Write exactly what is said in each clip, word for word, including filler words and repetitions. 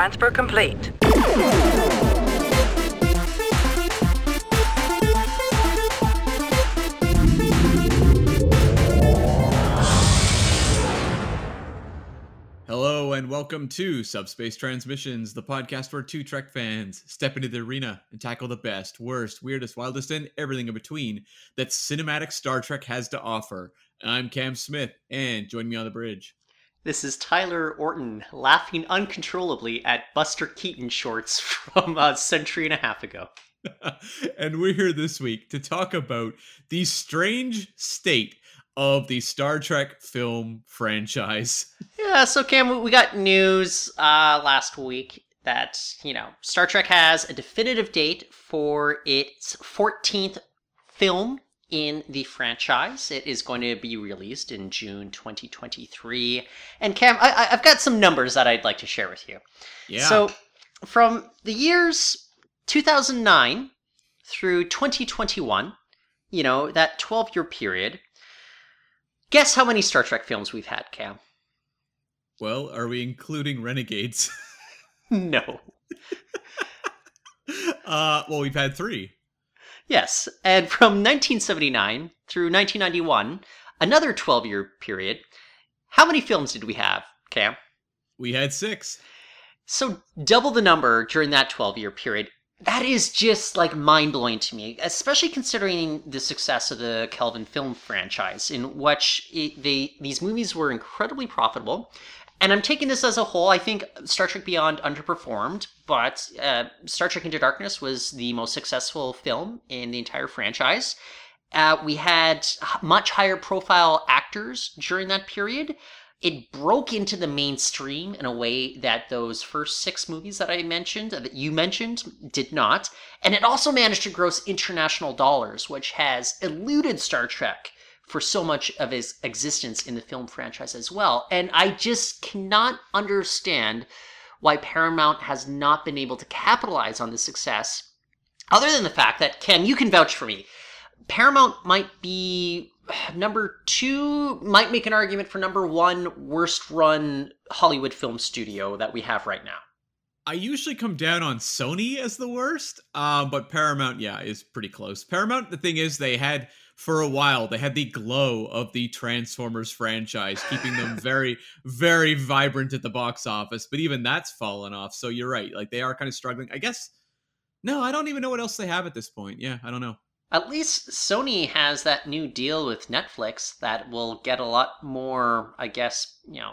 Transfer complete. Hello and welcome to Subspace Transmissions, the podcast where two Trek fans step into the arena and tackle the best, worst, weirdest, wildest, and everything in between that cinematic Star Trek has to offer. I'm Cam Smith, and join me on the bridge. This is Tyler Orton, laughing uncontrollably at Buster Keaton shorts from a century and a half ago. And we're here this week to talk about the strange state of the Star Trek film franchise. Yeah, so Cam, we got news uh, last week that, you know, Star Trek has a definitive date for its fourteenth film in the franchise. It is going to be released in June twenty twenty-three. And Cam, I, I've got some numbers that I'd like to share with you. Yeah. So from the years two thousand nine through twenty twenty-one, you know, that twelve-year period, guess how many Star Trek films we've had, Cam? Well, are we including Renegades? No. uh, well, we've had three. Yes, and from nineteen seventy-nine through nineteen ninety-one, another twelve-year period, how many films did we have, Cam? We had six. So double the number during that twelve-year period. That is just, like, mind-blowing to me, especially considering the success of the Kelvin film franchise, in which it, they these movies were incredibly profitable. And I'm taking this as a whole. I think Star Trek Beyond underperformed, but uh, Star Trek Into Darkness was the most successful film in the entire franchise. Uh, we had much higher profile actors during that period. It broke into the mainstream in a way that those first six movies that I mentioned, that you mentioned, did not. And it also managed to gross international dollars, which has eluded Star Trek for so much of its existence in the film franchise as well. And I just cannot understand why Paramount has not been able to capitalize on this success, other than the fact that, Ken, you can vouch for me, Paramount might be number two, might make an argument for number one worst run Hollywood film studio that we have right now. I usually come down on Sony as the worst, uh, but Paramount, yeah, is pretty close. Paramount, the thing is, they had, for a while, they had the glow of the Transformers franchise, keeping them very, very vibrant at the box office, but even that's fallen off, so you're right. Like, they are kind of struggling. I guess, no, I don't even know what else they have at this point. Yeah, I don't know. At least Sony has that new deal with Netflix that will get a lot more, I guess, you know,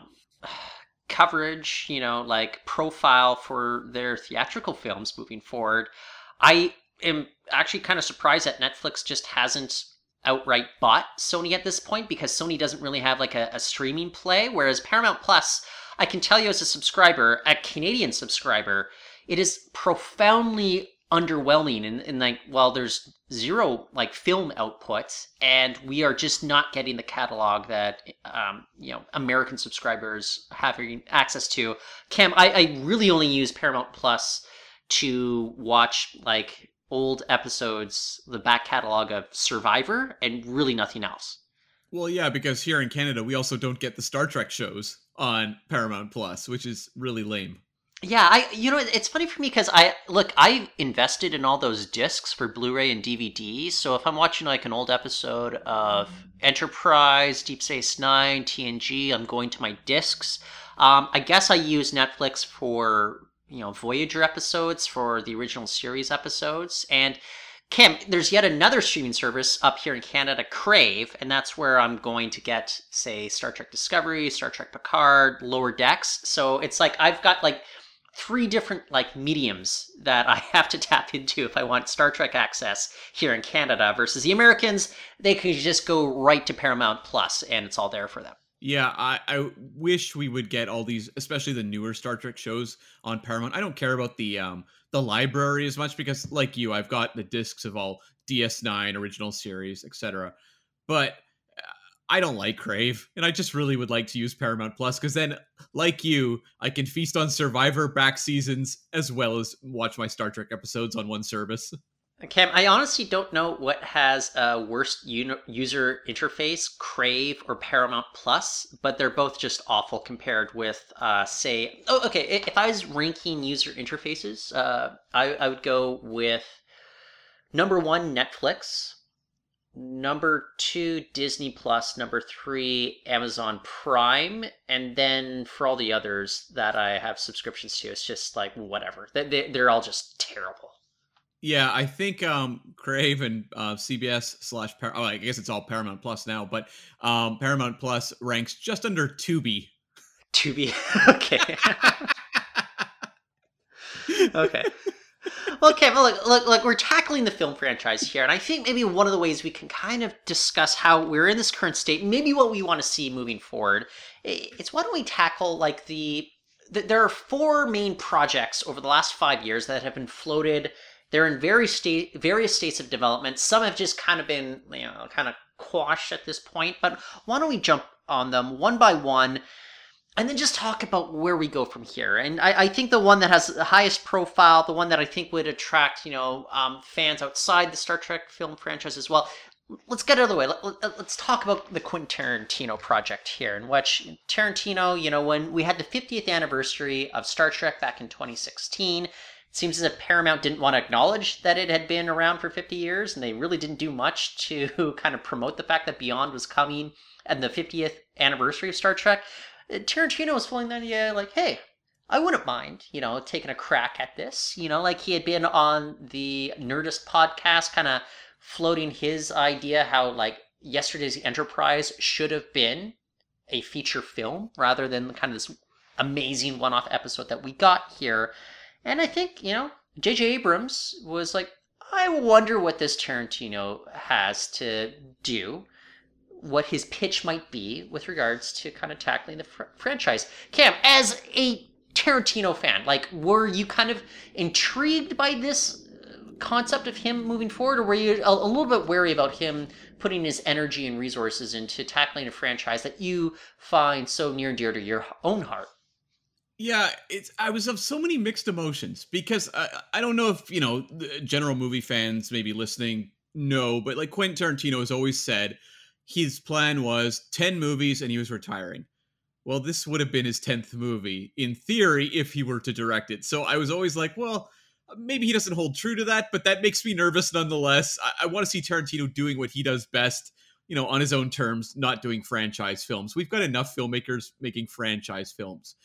coverage, you know, like profile for their theatrical films moving forward. I am actually kind of surprised that Netflix just hasn't outright bought Sony at this point, because Sony doesn't really have like a, a streaming play, whereas Paramount Plus, I can tell you as a subscriber, a Canadian subscriber, it is profoundly underwhelming, and, and like, well, there's zero like film output, and we are just not getting the catalog that um you know, American subscribers having access to. Cam, I, I really only use Paramount Plus to watch like old episodes, the back catalog of Survivor, and really nothing else. Well, yeah, because here in Canada we also don't get the Star Trek shows on Paramount Plus, which is really lame. Yeah, I you know, it's funny for me because I, look, I invested in all those discs for Blu-ray and D V D, so if I'm watching like an old episode of Enterprise, Deep Space Nine, T N G, I'm going to my discs. Um, I guess I use Netflix for, you know, Voyager episodes, for the original series episodes, and Kim, there's yet another streaming service up here in Canada, Crave, and that's where I'm going to get, say, Star Trek Discovery, Star Trek Picard, Lower Decks, so it's like I've got like three different like mediums that I have to tap into if I want Star Trek access here in Canada, versus the Americans, they could just go right to Paramount Plus and it's all there for them. Yeah, I, I wish we would get all these, especially the newer Star Trek shows on Paramount. I don't care about the um the library as much because, like you, I've got the discs of all D S nine, original series, et cetera. But I don't like Crave, and I just really would like to use Paramount Plus, because then, like you, I can feast on Survivor back seasons as well as watch my Star Trek episodes on one service. Cam, I honestly don't know what has a worse user interface, Crave or Paramount Plus, but they're both just awful compared with, uh, say... Oh, okay, if I was ranking user interfaces, uh, I, I would go with number one, Netflix, number two, Disney Plus, number three, Amazon Prime, and then for all the others that I have subscriptions to, it's just like, whatever. They, they're all just terrible. Yeah, I think um, Crave and uh, C B S slash Paramount, oh, I guess it's all Paramount Plus now, but um, Paramount Plus ranks just under Tubi. Tubi, okay. Okay. Well, okay, but look, look, look, we're tackling the film franchise here, and I think maybe one of the ways we can kind of discuss how we're in this current state, maybe what we want to see moving forward, it's why don't we tackle, like, the, the there are four main projects over the last five years that have been floated. They're in various, state, various states of development. Some have just kind of been, you know, kind of quashed at this point. But why don't we jump on them one by one and then just talk about where we go from here. And I, I think the one that has the highest profile, the one that I think would attract, you know, um, fans outside the Star Trek film franchise as well. Let's get out of the way. Let, let, let's talk about the Quentin Tarantino project here, in which Tarantino, you know, when we had the fiftieth anniversary of Star Trek back in twenty sixteen, seems as if Paramount didn't want to acknowledge that it had been around for fifty years, and they really didn't do much to kind of promote the fact that Beyond was coming and the fiftieth anniversary of Star Trek. Tarantino was feeling that, yeah, like, hey, I wouldn't mind, you know, taking a crack at this. You know, like he had been on the Nerdist podcast kind of floating his idea how, like, Yesterday's Enterprise should have been a feature film rather than kind of this amazing one-off episode that we got here. And I think, you know, J J. Abrams was like, I wonder what this Tarantino has to do, what his pitch might be with regards to kind of tackling the fr- franchise. Cam, as a Tarantino fan, like, were you kind of intrigued by this concept of him moving forward, or were you a, a little bit wary about him putting his energy and resources into tackling a franchise that you find so near and dear to your own heart? Yeah, it's. I was of so many mixed emotions because I, I don't know if, you know, the general movie fans maybe listening know, but like Quentin Tarantino has always said, his plan was ten movies and he was retiring. Well, this would have been his tenth movie in theory if he were to direct it. So I was always like, well, maybe he doesn't hold true to that, but that makes me nervous nonetheless. I, I want to see Tarantino doing what he does best, you know, on his own terms, not doing franchise films. We've got enough filmmakers making franchise films.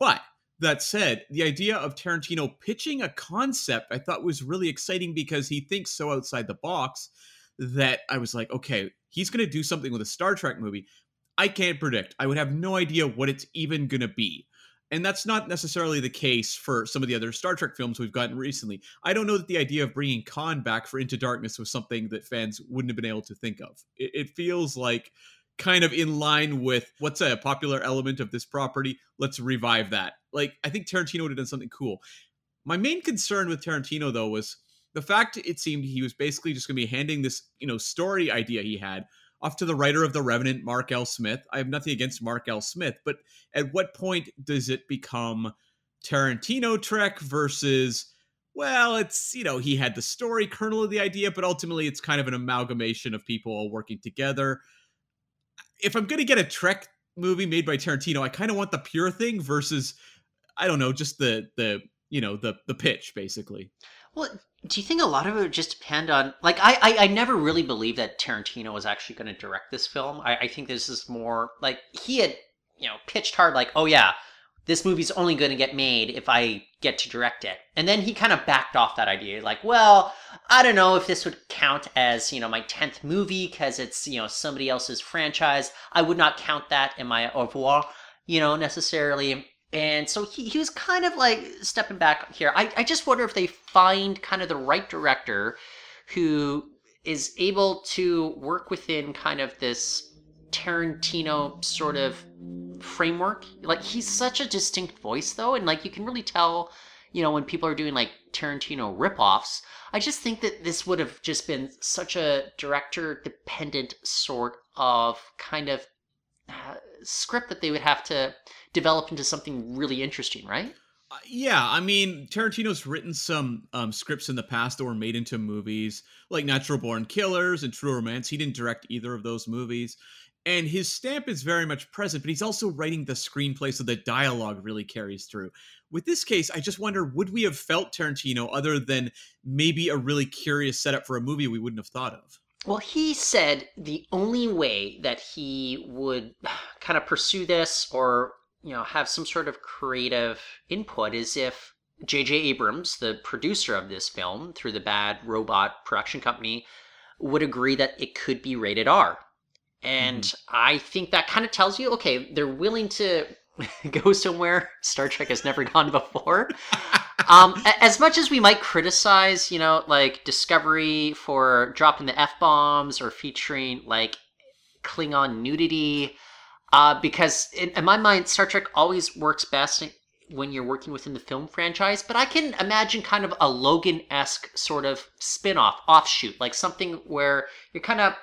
But that said, the idea of Tarantino pitching a concept I thought was really exciting because he thinks so outside the box that I was like, okay, he's going to do something with a Star Trek movie. I can't predict. I would have no idea what it's even going to be. And that's not necessarily the case for some of the other Star Trek films we've gotten recently. I don't know that the idea of bringing Khan back for Into Darkness was something that fans wouldn't have been able to think of. It, it feels like... kind of in line with what's a popular element of this property. Let's revive that. Like, I think Tarantino would have done something cool. My main concern with Tarantino, though, was the fact it seemed he was basically just going to be handing this, you know, story idea he had off to the writer of The Revenant, Mark L. Smith. I have nothing against Mark L. Smith, but at what point does it become Tarantino Trek versus, well, it's, you know, he had the story kernel of the idea, but ultimately it's kind of an amalgamation of people all working together. If I'm going to get a Trek movie made by Tarantino, I kind of want the pure thing versus, I don't know, just the, the you know, the the pitch, basically. Well, do you think a lot of it would just depend on, like, I I, I never really believed that Tarantino was actually going to direct this film. I, I think this is more, like, he had, you know, pitched hard, like, oh, yeah, this movie's only going to get made if I get to direct it. And then he kind of backed off that idea. Like, well, I don't know if this would count as, you know, my tenth movie because it's, you know, somebody else's franchise. I would not count that in my au revoir, you know, necessarily. And so he, he was kind of like stepping back here. I, I just wonder if they find kind of the right director who is able to work within kind of this Tarantino sort of framework. Like, he's such a distinct voice, though, and like you can really tell, you know, when people are doing like Tarantino ripoffs. I just think that this would have just been such a director dependent sort of kind of uh, script that they would have to develop into something really interesting, right? Uh, yeah, I mean, Tarantino's written some um, scripts in the past that were made into movies, like Natural Born Killers and True Romance. He didn't direct either of those movies. And his stamp is very much present, but he's also writing the screenplay, so the dialogue really carries through. With this case, I just wonder, would we have felt Tarantino other than maybe a really curious setup for a movie we wouldn't have thought of? Well, he said the only way that he would kind of pursue this or, you know, have some sort of creative input is if J J. Abrams, the producer of this film, through the Bad Robot production company, would agree that it could be rated R. And mm-hmm. I think that kind of tells you, okay, they're willing to go somewhere Star Trek has never gone before. Um, as much as we might criticize, you know, like Discovery for dropping the F-bombs or featuring like Klingon nudity, uh, because in, in my mind, Star Trek always works best when you're working within the film franchise. But I can imagine kind of a Logan-esque sort of spin-off, offshoot, like something where you're kind of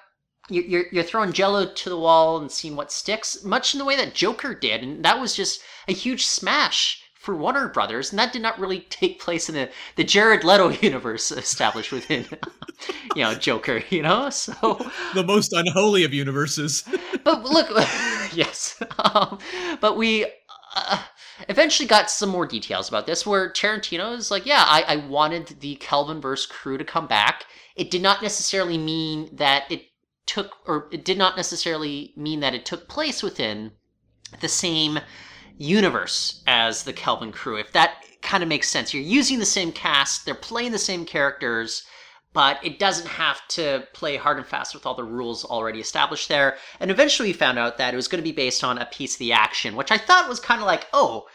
You're you're throwing Jell-O to the wall and seeing what sticks, much in the way that Joker did, and that was just a huge smash for Warner Brothers, and that did not really take place in the, the Jared Leto universe established within, you know, Joker, you know, so the most unholy of universes. But look, yes, um, but we uh, eventually got some more details about this, where Tarantino is like, yeah, I I wanted the Kelvinverse crew to come back. It did not necessarily mean that it. took or it did not necessarily mean that it took place within the same universe as the Kelvin crew, if that kind of makes sense. You're using the same cast, they're playing the same characters, but it doesn't have to play hard and fast with all the rules already established there. And eventually we found out that it was going to be based on A Piece of the Action, which I thought was kind of like, oh,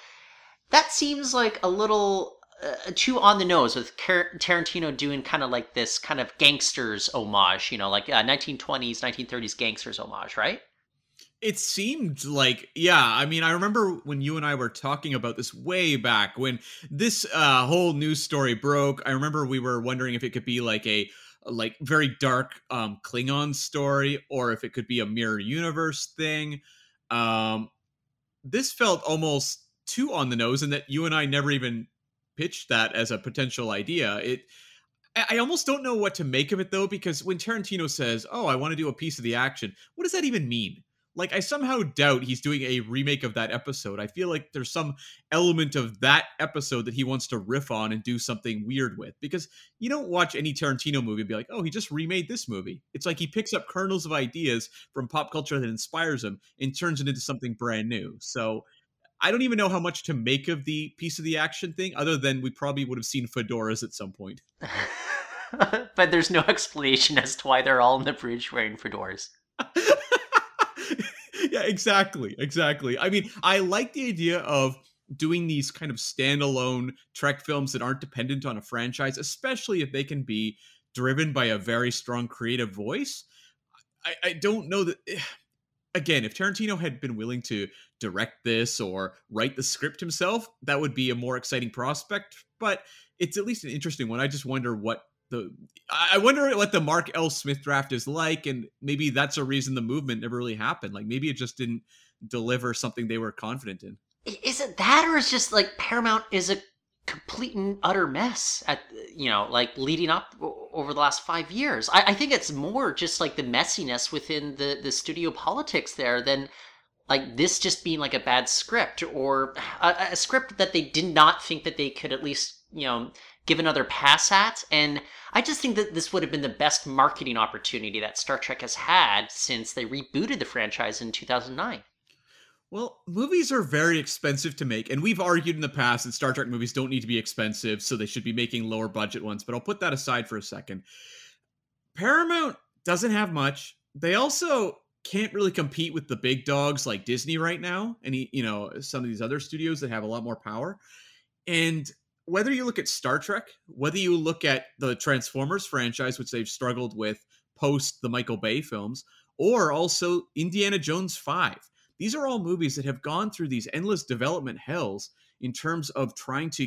that seems like a little Uh, too on the nose, with Car- Tarantino doing kind of like this kind of gangsters homage, you know, like uh, nineteen twenties, nineteen thirties gangsters homage, right? It seemed like, yeah, I mean, I remember when you and I were talking about this way back when this uh, whole news story broke. I remember we were wondering if it could be like a like very dark um, Klingon story, or if it could be a mirror universe thing. Um, this felt almost too on the nose, and that you and I never even pitched that as a potential idea. It, I almost don't know what to make of it though, because when Tarantino says, "Oh, I want to do A Piece of the Action," what does that even mean? Like, I somehow doubt he's doing a remake of that episode. I feel like there's some element of that episode that he wants to riff on and do something weird with, because you don't watch any Tarantino movie and be like, "Oh, he just remade this movie." It's like he picks up kernels of ideas from pop culture that inspires him and turns it into something brand new. So I don't even know how much to make of the Piece of the Action thing, other than we probably would have seen fedoras at some point. But there's no explanation as to why they're all in the bridge wearing fedoras. Yeah, exactly. Exactly. I mean, I like the idea of doing these kind of standalone Trek films that aren't dependent on a franchise, especially if they can be driven by a very strong creative voice. I, I don't know that... Again, if Tarantino had been willing to direct this or write the script himself, that would be a more exciting prospect, but it's at least an interesting one. I just wonder what the, I wonder what the Mark L. Smith draft is like, and maybe that's a reason the movement never really happened. Like, maybe it just didn't deliver something they were confident in. Is it that, or is just like Paramount is a complete and utter mess at, you know, like leading up over the last five years. I, I think it's more just like the messiness within the, the studio politics there than like this just being like a bad script, or a, a script that they did not think that they could at least, you know, give another pass at. And I just think that this would have been the best marketing opportunity that Star Trek has had since they rebooted the franchise in two thousand nine. Well, movies are very expensive to make, and we've argued in the past that Star Trek movies don't need to be expensive, so they should be making lower budget ones, but I'll put that aside for a second. Paramount doesn't have much. They also can't really compete with the big dogs like Disney right now, and you know, some of these other studios that have a lot more power. And whether you look at Star Trek, whether you look at the Transformers franchise, which they've struggled with post the Michael Bay films, or also Indiana Jones five, these are all movies that have gone through these endless development hells in terms of trying to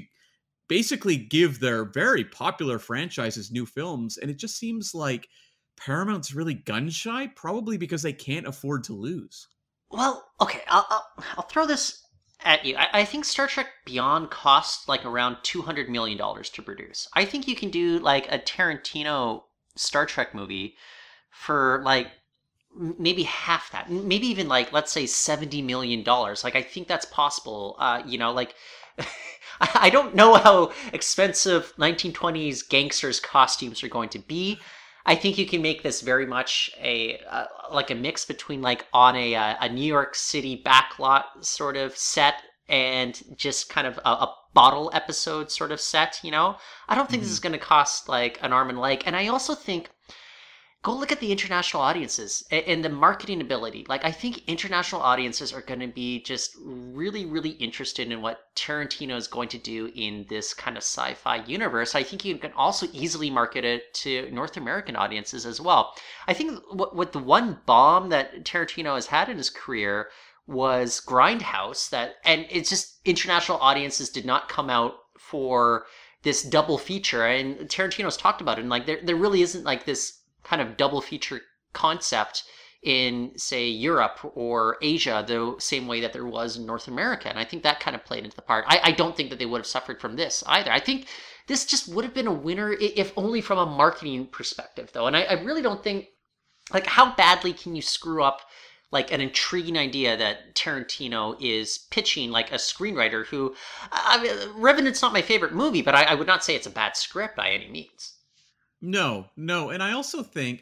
basically give their very popular franchises new films. And it just seems like Paramount's really gun shy, probably because they can't afford to lose. Well, okay, I'll, I'll, I'll throw this at you. I, I think Star Trek Beyond cost like around two hundred million dollars to produce. I think you can do like a Tarantino Star Trek movie for like maybe half that, maybe even like, let's say seventy million dollars. Like, I think that's possible. Uh, you know, like, I don't know how expensive nineteen twenties gangsters costumes are going to be. I think you can make this very much a, uh, like a mix between like on a, uh, a New York City backlot sort of set and just kind of a, a bottle episode sort of set, you know? I don't think mm-hmm. this is going to cost like an arm and leg. And I also think, go look at the international audiences and the marketing ability. Like, I think international audiences are going to be just really, really interested in what Tarantino is going to do in this kind of sci-fi universe. I think you can also easily market it to North American audiences as well. I think what, what the one bomb that Tarantino has had in his career was Grindhouse, that, and it's just international audiences did not come out for this double feature. And Tarantino's talked about it, and like there, there really isn't like this kind of double feature concept in, say, Europe or Asia, the same way that there was in North America. And I think that kind of played into the part. I, I don't think that they would have suffered from this either. I think this just would have been a winner, if only from a marketing perspective, though. And I, I really don't think, like, how badly can you screw up, like, an intriguing idea that Tarantino is pitching, like, a screenwriter who, I mean, Revenant's not my favorite movie, but I, I would not say it's a bad script by any means. No, no. And I also think,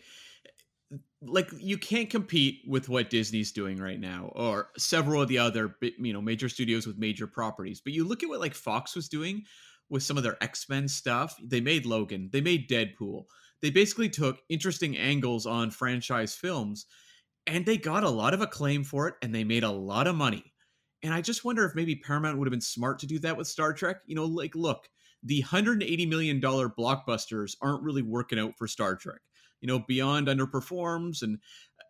like, you can't compete with what Disney's doing right now, or several of the other, you know, major studios with major properties. But you look at what, like, Fox was doing with some of their X-Men stuff. They made Logan. They made Deadpool. They basically took interesting angles on franchise films, and they got a lot of acclaim for it, and they made a lot of money. And I just wonder if maybe Paramount would have been smart to do that with Star Trek. You know, like, look, the one hundred eighty million dollars blockbusters aren't really working out for Star Trek. You know, Beyond underperforms, and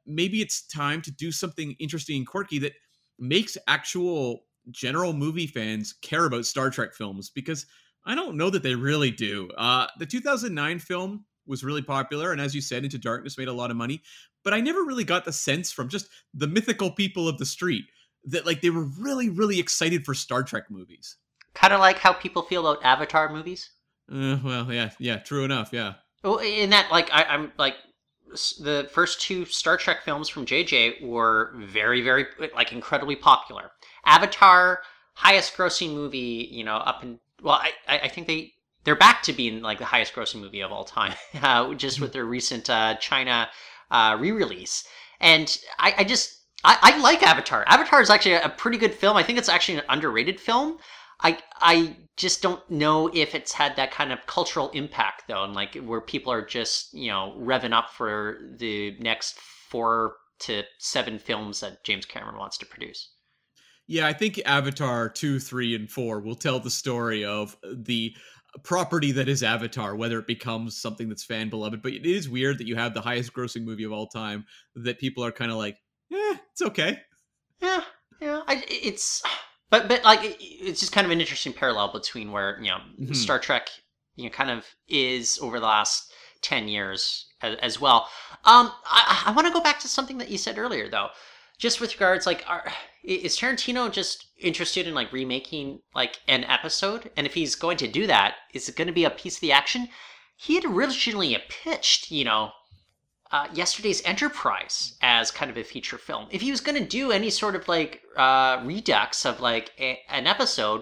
maybe it's time to do something interesting and quirky that makes actual general movie fans care about Star Trek films, because I don't know that they really do. Uh, the two thousand nine film was really popular, and as you said, Into Darkness made a lot of money, but I never really got the sense from just the mythical people of the street that, like, they were really, really excited for Star Trek movies. Kind of like how people feel about Avatar movies. Uh, well, yeah, yeah, true enough, yeah. Well, in that, like, I, I'm, like, the first two Star Trek films from J J were very, very, like, incredibly popular. Avatar, highest grossing movie, you know, up in, well, I, I think they, they're back to being, like, the highest grossing movie of all time, uh, just with their recent uh, China uh, re-release. And I, I just, I, I like Avatar. Avatar is actually a pretty good film. I think it's actually an underrated film. I I just don't know if it's had that kind of cultural impact, though, and like where people are just, you know, revving up for the next four to seven films that James Cameron wants to produce. Yeah, I think Avatar two, three, and four will tell the story of the property that is Avatar, whether it becomes something that's fan beloved. But it is weird that you have the highest grossing movie of all time that people are kind of like, eh, it's okay. Yeah, yeah, I, it's... But, but like, it's just kind of an interesting parallel between where, you know, mm-hmm. Star Trek, you know, kind of is over the last ten years as, as well. Um, I, I want to go back to something that you said earlier, though, just with regards, like, are, is Tarantino just interested in, like, remaking, like, an episode? And if he's going to do that, is it going to be A Piece of the Action? He had originally pitched, you know, Uh, Yesterday's Enterprise as kind of a feature film. If he was going to do any sort of like uh, redux of like a, an episode,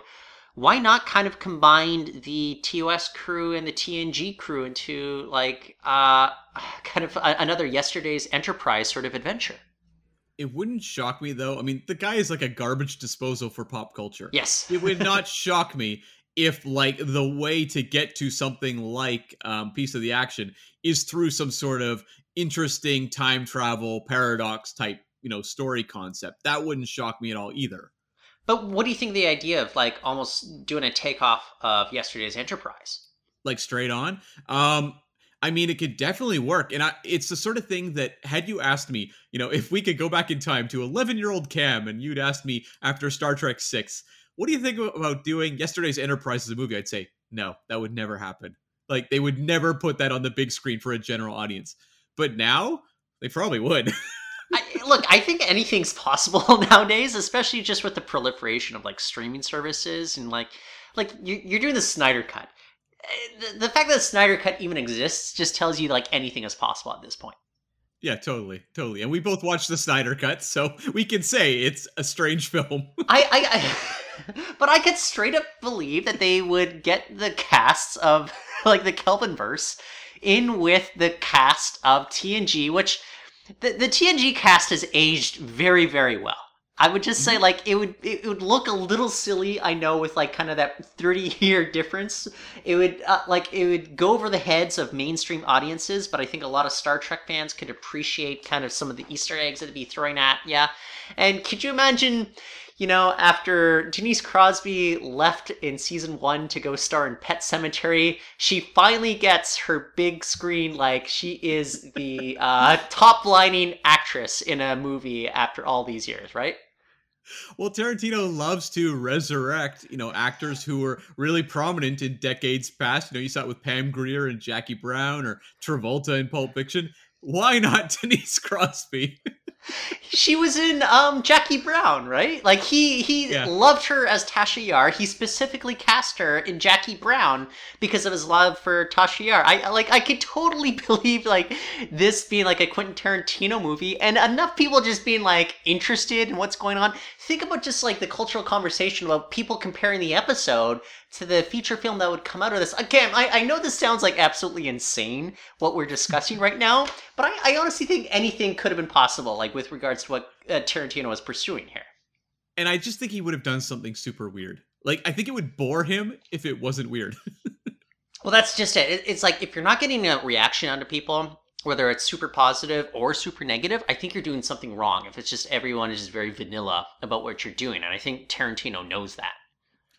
why not kind of combine the T O S crew and the T N G crew into like uh, kind of a, another Yesterday's Enterprise sort of adventure? It wouldn't shock me, though. I mean, the guy is like a garbage disposal for pop culture. Yes. It would not shock me if, like, the way to get to something like um, Piece of the Action is through some sort of interesting time travel paradox type, you know, story concept. That wouldn't shock me at all either. But what do you think the idea of, like, almost doing a takeoff of Yesterday's Enterprise? Like, straight on? Um, I mean, it could definitely work. And I, it's the sort of thing that, had you asked me, you know, if we could go back in time to eleven-year-old Cam and you'd asked me after Star Trek six, what do you think about doing Yesterday's Enterprise as a movie? I'd say, no, that would never happen. Like, they would never put that on the big screen for a general audience. But now, they probably would. I, look, I think anything's possible nowadays, especially just with the proliferation of like streaming services and like, like you, you're doing the Snyder Cut. The, the fact that the Snyder Cut even exists just tells you like anything is possible at this point. Yeah, totally, totally. And we both watched the Snyder Cut, so we can say it's a strange film. I, I, I, but I could straight up believe that they would get the casts of like the Kelvin verse in with the cast of T N G, which the, the T N G cast has aged very, very well. I would just say like it would it would look a little silly, I know, with like kind of that thirty year difference. It would uh, like it would go over the heads of mainstream audiences, but I think a lot of Star Trek fans could appreciate kind of some of the Easter eggs that it'd be throwing at. Yeah. And could you imagine, you know, after Denise Crosby left in season one to go star in Pet Sematary, she finally gets her big screen. Like, she is the uh, top lining actress in a movie after all these years, right? Well, Tarantino loves to resurrect, you know, actors who were really prominent in decades past. You know, you saw it with Pam Grier and Jackie Brown, or Travolta in Pulp Fiction. Why not Denise Crosby? She was in um, Jackie Brown, right? Like, he, he yeah. loved her as Tasha Yar. He specifically cast her in Jackie Brown because of his love for Tasha Yar. I, like, I could totally believe, like, this being, like, a Quentin Tarantino movie and enough people just being, like, interested in what's going on. Think about just, like, the cultural conversation about people comparing the episode to the feature film that would come out of this. Again, I, I know this sounds, like, absolutely insane, what we're discussing right now, but I, I honestly think anything could have been possible, like, with regards to what uh, Tarantino was pursuing here. And I just think he would have done something super weird. Like, I think it would bore him if it wasn't weird. Well, that's just it. it. It's like, if you're not getting a reaction out of people, whether it's super positive or super negative, I think you're doing something wrong. If it's just everyone is just very vanilla about what you're doing. And I think Tarantino knows that.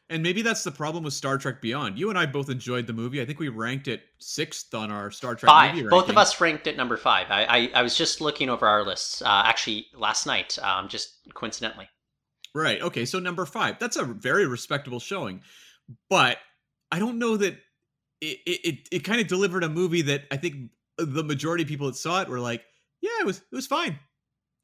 And maybe that's the problem with Star Trek Beyond. You and I both enjoyed the movie. I think we ranked it sixth on our Star Trek five. Movie ranking. Both of us ranked it number five. I, I, I was just looking over our lists, uh, actually, last night, um, just coincidentally. Right. Okay, so number five. That's a very respectable showing. But I don't know that it, it, it kind of delivered a movie that I think the majority of people that saw it were like, yeah, it was, it was fine. It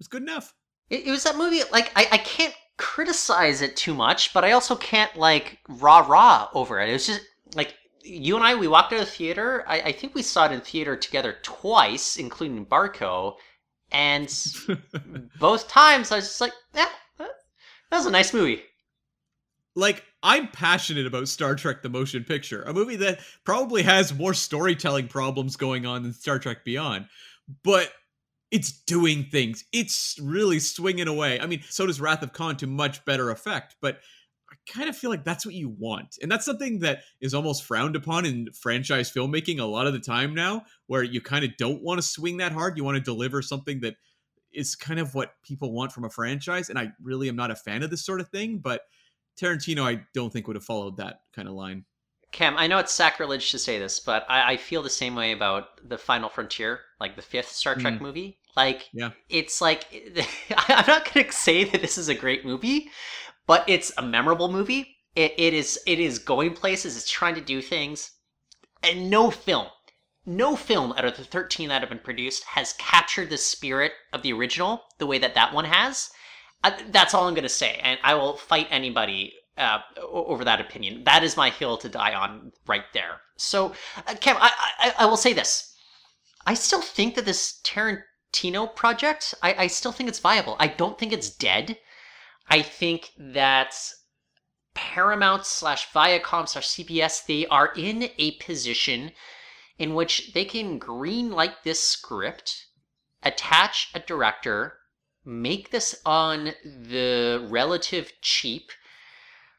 was good enough. It, it was that movie, like, I, I can't criticize it too much, but I also can't like rah rah over it. It was just like you and I, we walked out of the theater. I, I think we saw it in theater together twice, including Barco, and both times I was just like, yeah, that was a nice movie. Like, I'm passionate about Star Trek The Motion Picture, a movie that probably has more storytelling problems going on than Star Trek Beyond, but it's doing things. It's really swinging away. I mean, so does Wrath of Khan to much better effect, but I kind of feel like that's what you want. And that's something that is almost frowned upon in franchise filmmaking a lot of the time now, where you kind of don't want to swing that hard. You want to deliver something that is kind of what people want from a franchise. And I really am not a fan of this sort of thing, but Tarantino, I don't think would have followed that kind of line. Cam, I know it's sacrilege to say this, but I, I feel the same way about The Final Frontier, like the fifth Star Trek mm. movie. Like, yeah. It's like, I'm not going to say that this is a great movie, but it's a memorable movie. It, it is it is going places. It's trying to do things. And no film, no film out of the thirteen that have been produced has captured the spirit of the original the way that that one has. I, that's all I'm going to say. And I will fight anybody Uh, over that opinion. That is my hill to die on right there. So, uh, Cam, I, I I will say this. I still think that this Tarantino project, I, I still think it's viable. I don't think it's dead. I think that Paramount slash Viacom slash C B S, they are in a position in which they can green light this script, attach a director, make this on the relative cheap.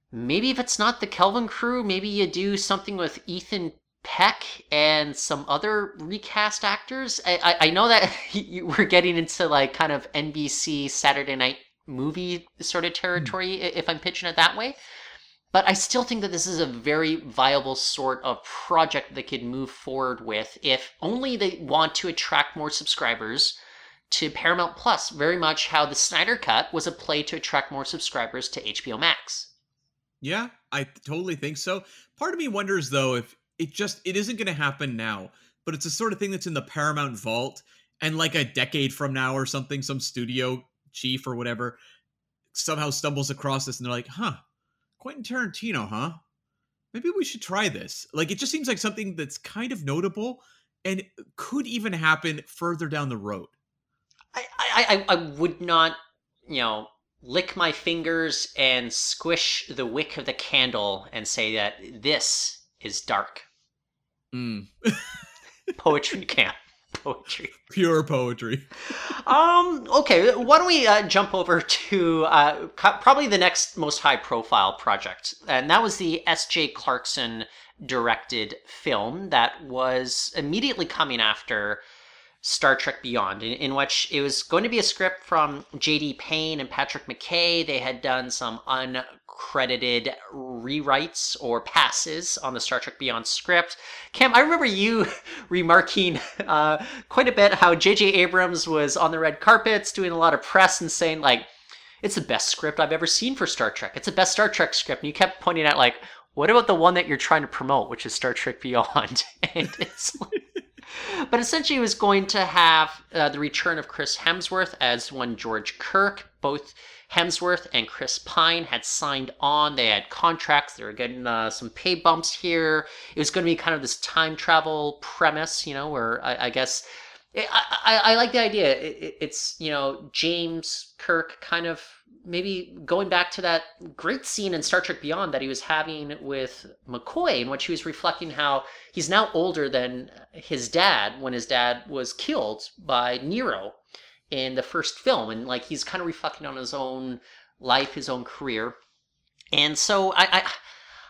Maybe if it's not the Kelvin crew, maybe you do something with Ethan Peck and some other recast actors. I I, I know that you we're getting into like kind of N B C Saturday night movie sort of territory, mm. if I'm pitching it that way. But I still think that this is a very viable sort of project they could move forward with if only they want to attract more subscribers to Paramount Plus, very much how the Snyder Cut was a play to attract more subscribers to H B O Max. Yeah, I totally think so. Part of me wonders, though, if it just, it isn't going to happen now, but it's the sort of thing that's in the Paramount vault. And like a decade from now or something, some studio chief or whatever somehow stumbles across this and they're like, huh, Quentin Tarantino, huh? Maybe we should try this. Like, it just seems like something that's kind of notable and could even happen further down the road. I, I, I would not, you know, lick my fingers and squish the wick of the candle and say that this is dark. Mm. Poetry camp. Poetry. Pure poetry. um. Okay, why don't we uh, jump over to uh, co- probably the next most high-profile project, and that was the S J Clarkson directed film that was immediately coming after Star Trek Beyond, in, in which it was going to be a script from J D. Payne and Patrick McKay. They had done some uncredited rewrites or passes on the Star Trek Beyond script. Cam, I remember you remarking uh, quite a bit how J J. Abrams was on the red carpets doing a lot of press and saying, like, it's the best script I've ever seen for Star Trek. It's the best Star Trek script. And you kept pointing out, like, what about the one that you're trying to promote, which is Star Trek Beyond? And it's like... But essentially, it was going to have uh, the return of Chris Hemsworth as one George Kirk. Both Hemsworth and Chris Pine had signed on. They had contracts. They were getting uh, some pay bumps here. It was going to be kind of this time travel premise, you know, where I, I guess... It, I, I, I like the idea. It, it, it's, you know, James Kirk kind of maybe going back to that great scene in Star Trek Beyond that he was having with McCoy, in which he was reflecting how he's now older than his dad when his dad was killed by Nero in the first film. And, like, he's kind of reflecting on his own life, his own career. And so I I,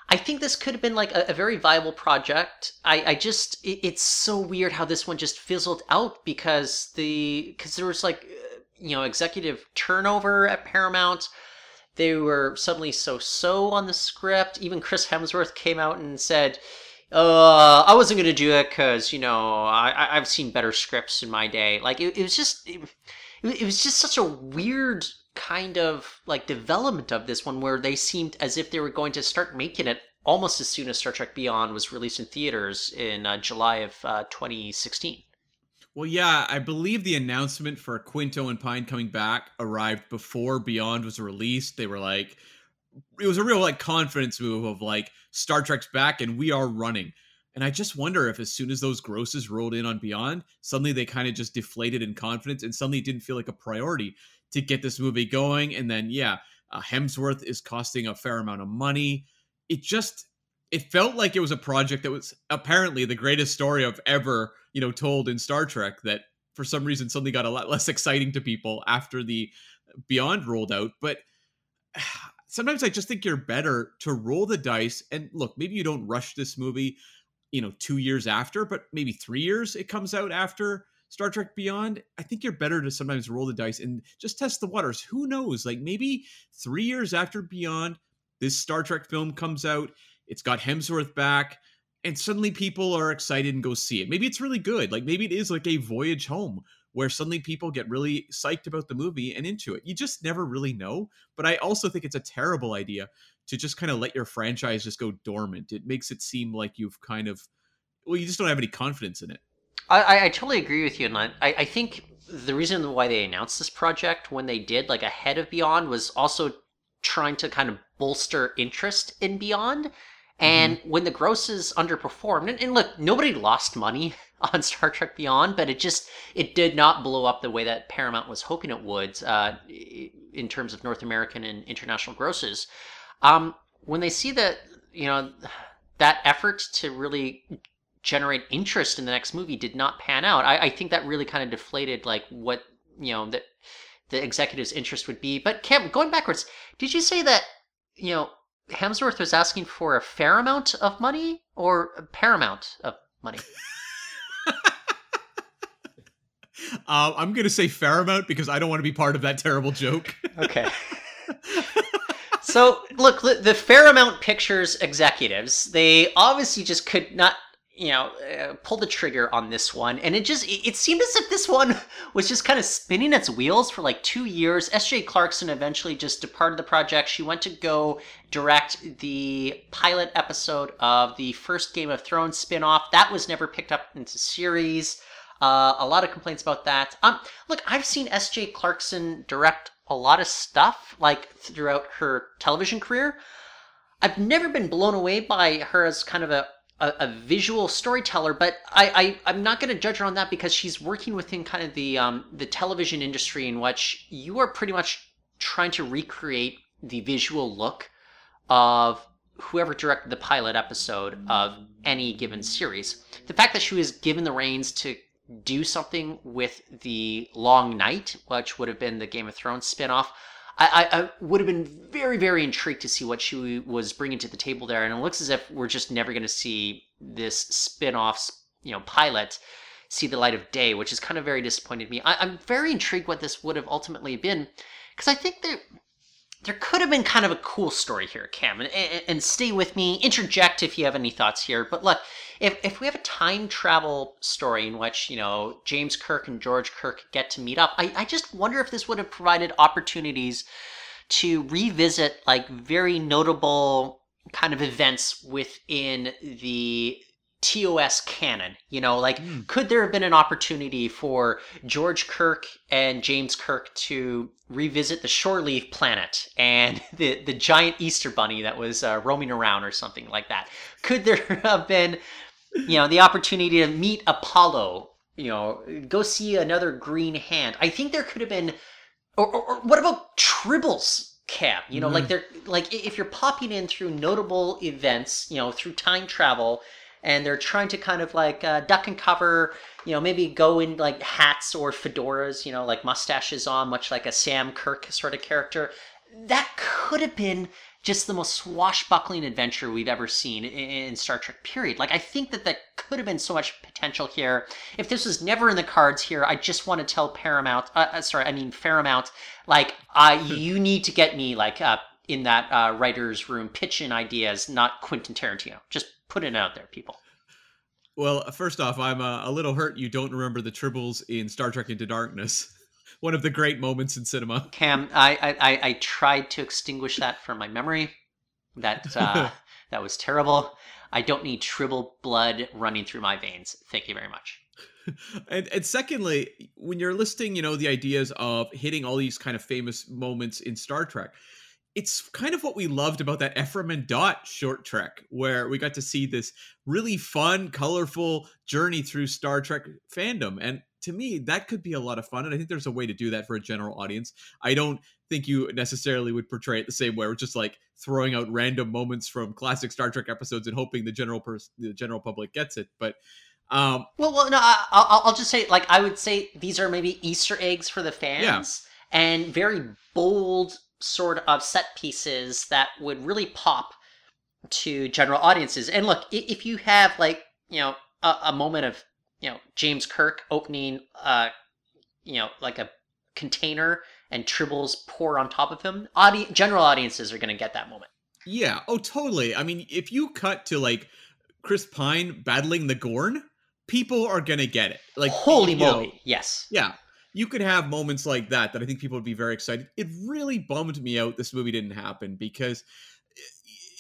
I think this could have been, like, a, a very viable project. I, I just, it, it's so weird how this one just fizzled out because the, because there was, like, you know, executive turnover at Paramount. They were suddenly so-so on the script. Even Chris Hemsworth came out and said, uh, I wasn't going to do it because, you know, I, I've seen better scripts in my day. Like, it, it was just, it, it was just such a weird kind of, like, development of this one where they seemed as if they were going to start making it almost as soon as Star Trek Beyond was released in theaters in uh, July of uh, twenty sixteen. Well, yeah, I believe the announcement for Quinto and Pine coming back arrived before Beyond was released. They were like, it was a real, like, confidence move of, like, Star Trek's back and we are running. And I just wonder if as soon as those grosses rolled in on Beyond, suddenly they kind of just deflated in confidence and suddenly it didn't feel like a priority to get this movie going. And then, yeah, uh, Hemsworth is costing a fair amount of money. It just... It felt like it was a project that was apparently the greatest story I've ever, you know, told in Star Trek that for some reason suddenly got a lot less exciting to people after the Beyond rolled out. But sometimes I just think you're better to roll the dice and look, maybe you don't rush this movie, you know, two years after, but maybe three years it comes out after Star Trek Beyond. I think you're better to sometimes roll the dice and just test the waters. Who knows? Like, maybe three years after Beyond, this Star Trek film comes out. It's got Hemsworth back, and suddenly people are excited and go see it. Maybe it's really good. Like, maybe it is like a voyage home where suddenly people get really psyched about the movie and into it. You just never really know. But I also think it's a terrible idea to just kind of let your franchise just go dormant. It makes it seem like you've kind of, well, you just don't have any confidence in it. I, I totally agree with you. And I, I think the reason why they announced this project when they did, like, ahead of Beyond was also trying to kind of bolster interest in Beyond. And mm-hmm. when the grosses underperformed, and, and look, nobody lost money on Star Trek Beyond, but it just, it did not blow up the way that Paramount was hoping it would uh, in terms of North American and international grosses. Um, when they see that, you know, that effort to really generate interest in the next movie did not pan out, I, I think that really kind of deflated, like, what, you know, the, the executives' interest would be. But Cam, going backwards, did you say that, you know, Hemsworth was asking for a fair amount of money or a paramount of money? uh, I'm going to say fair amount because I don't want to be part of that terrible joke. Okay. So, look, the Paramount Pictures executives, they obviously just could not, you know, uh, pull the trigger on this one. And it just, it, it seemed as if this one was just kind of spinning its wheels for like two years. S J Clarkson eventually just departed the project. She went to go direct the pilot episode of the first Game of Thrones spinoff. That was never picked up into series. Uh, a lot of complaints about that. Um, look, I've seen S J Clarkson direct a lot of stuff, like, throughout her television career. I've never been blown away by her as kind of a, a, a visual storyteller, but I, I, I'm not going to judge her on that because she's working within kind of the, um, the television industry, in which you are pretty much trying to recreate the visual look of whoever directed the pilot episode of any given series. The fact that she was given the reins to do something with The Long Night, which would have been the Game of Thrones spinoff, I, I, I would have been very, very intrigued to see what she was bringing to the table there. And it looks as if we're just never going to see this spinoff, you know, pilot see the light of day, which is kind of very disappointed me. I, I'm very intrigued what this would have ultimately been, because I think that there could have been kind of a cool story here, Cam. And, and, and stay with me, interject if you have any thoughts here. But look, if, if we have a time travel story in which, you know, James Kirk and George Kirk get to meet up, I, I just wonder if this would have provided opportunities to revisit, like, very notable kind of events within the T O S canon. You know, like, mm. could there have been an opportunity for George Kirk and James Kirk to revisit the Shoreleaf planet and the, the giant Easter bunny that was uh, roaming around or something like that? Could there have been, you know, the opportunity to meet Apollo, you know, go see another green hand? I think there could have been, or, or, or what about Tribbles? Cap, you know, mm. like, they're, like, if you're popping in through notable events, you know, through time travel, and they're trying to kind of, like, uh, duck and cover, you know, maybe go in, like, hats or fedoras, you know, like mustaches on, much like a Sam Kirk sort of character. That could have been just the most swashbuckling adventure we've ever seen in Star Trek, period. Like, I think that that could have been so much potential here. If this was never in the cards here, I just want to tell Paramount, uh, sorry, I mean Fairmount, like, uh, you need to get me, like, uh, in that uh, writer's room, pitch in ideas, not Quentin Tarantino. Just put it out there, people. Well, first off, I'm uh, a little hurt you don't remember the Tribbles in Star Trek Into Darkness. One of the great moments in cinema. Cam, I I, I tried to extinguish that from my memory. That, uh, that was terrible. I don't need Tribble blood running through my veins. Thank you very much. And, and secondly, when you're listing, you know, the ideas of hitting all these kind of famous moments in Star Trek, it's kind of what we loved about that Ephraim and Dot short trek, where we got to see this really fun, colorful journey through Star Trek fandom. And to me, that could be a lot of fun. And I think there's a way to do that for a general audience. I don't think you necessarily would portray it the same way. We're just like throwing out random moments from classic Star Trek episodes and hoping the general person, the general public gets it. But um, well, well, no, I, I'll, I'll just say, like, I would say these are maybe Easter eggs for the fans, yeah, and very bold sort of set pieces that would really pop to general audiences. And look, if you have, like, you know, a, a moment of, you know, James Kirk opening, uh, you know, like a container and Tribbles pour on top of him, audi- general audiences are going to get that moment. Yeah. Oh, totally. I mean, if you cut to, like, Chris Pine battling the Gorn, people are going to get it. Like, holy moly. Know, yes. Yeah. You could have moments like that that I think people would be very excited. It really bummed me out this movie didn't happen, because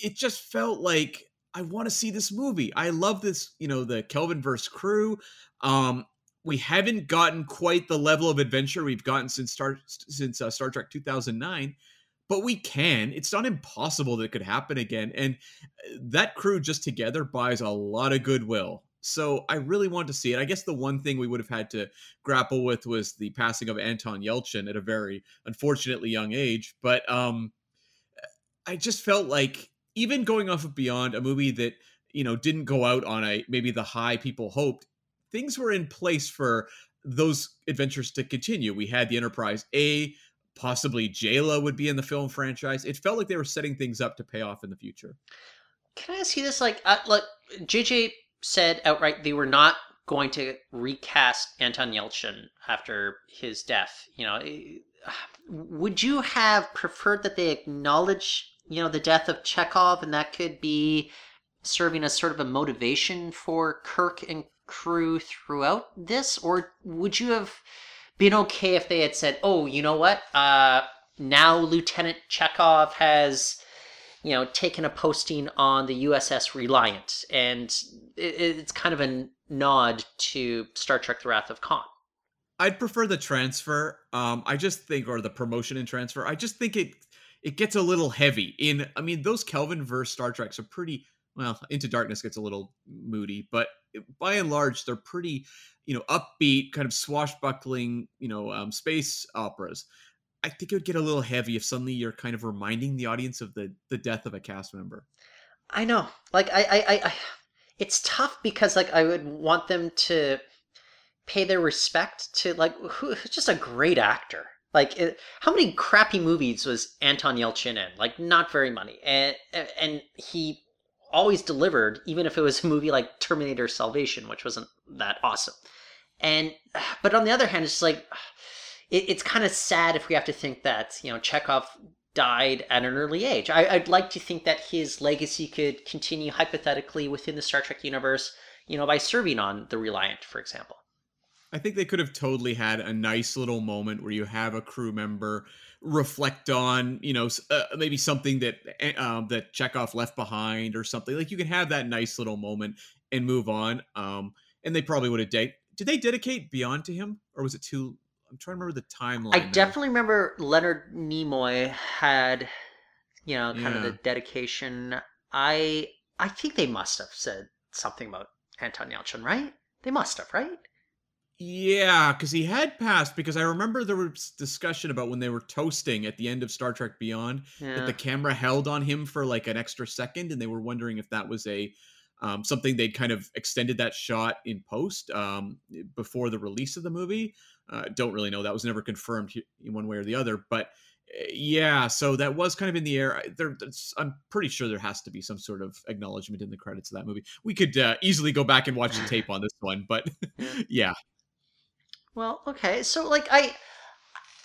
it just felt like, I want to see this movie. I love this, you know, the Kelvin versus crew. Um, we haven't gotten quite the level of adventure we've gotten since Star since uh, Star Trek two thousand nine, but we can. It's not impossible that it could happen again. And that crew just together buys a lot of goodwill. So I really want to see it. I guess the one thing we would have had to grapple with was the passing of Anton Yelchin at a very unfortunately young age. But um, I just felt like, even going off of Beyond, a movie that, you know, didn't go out on a maybe the high people hoped, things were in place for those adventures to continue. We had the Enterprise A, possibly Jayla would be in the film franchise. It felt like they were setting things up to pay off in the future. Can I ask you this? Like, uh, look, J J said outright they were not going to recast Anton Yelchin after his death. You know, would you have preferred that they acknowledge, you know, the death of Chekhov, and that could be serving as sort of a motivation for Kirk and crew throughout this? Or would you have been okay if they had said, oh, you know what, uh, now Lieutenant Chekhov has you know, taken a posting on the U S S Reliant, and it, it's kind of a nod to Star Trek The Wrath of Khan. I'd prefer the transfer, um, I just think, or the promotion and transfer. I just think it it gets a little heavy. In, I mean, those Kelvin-verse Star Treks are pretty, well, Into Darkness gets a little moody, but by and large, they're pretty, you know, upbeat, kind of swashbuckling, you know, um, space operas. I think it would get a little heavy if suddenly you're kind of reminding the audience of the the death of a cast member. I know, like I, I, I, I it's tough because like I would want them to pay their respect to like who, who's just a great actor. Like it, how many crappy movies was Anton Yelchin in? Like not very many, and and he always delivered, even if it was a movie like Terminator Salvation, which wasn't that awesome. And but on the other hand, it's just like. It's kind of sad if we have to think that, you know, Chekhov died at an early age. I, I'd like to think that his legacy could continue hypothetically within the Star Trek universe, you know, by serving on the Reliant, for example. I think they could have totally had a nice little moment where you have a crew member reflect on, you know, uh, maybe something that um, that Chekhov left behind or something. Like, you can have that nice little moment and move on. Um, and they probably would have... De- Did they dedicate Beyond to him? Or was it too... I'm trying to remember the timeline. I definitely now. remember Leonard Nimoy had, you know, kind yeah. of the dedication. I I think they must have said something about Anton Yelchin, right? They must have, right? Yeah, because he had passed, because I remember there was discussion about when they were toasting at the end of Star Trek Beyond, yeah. that the camera held on him for like an extra second, and they were wondering if that was a um, something they'd kind of extended that shot in post um, before the release of the movie. Uh, don't really know. That was never confirmed one way or the other. But uh, yeah, so that was kind of in the air. There, I'm pretty sure there has to be some sort of acknowledgement in the credits of that movie. We could uh, easily go back and watch the tape on this one, but yeah. Well, okay. So like I,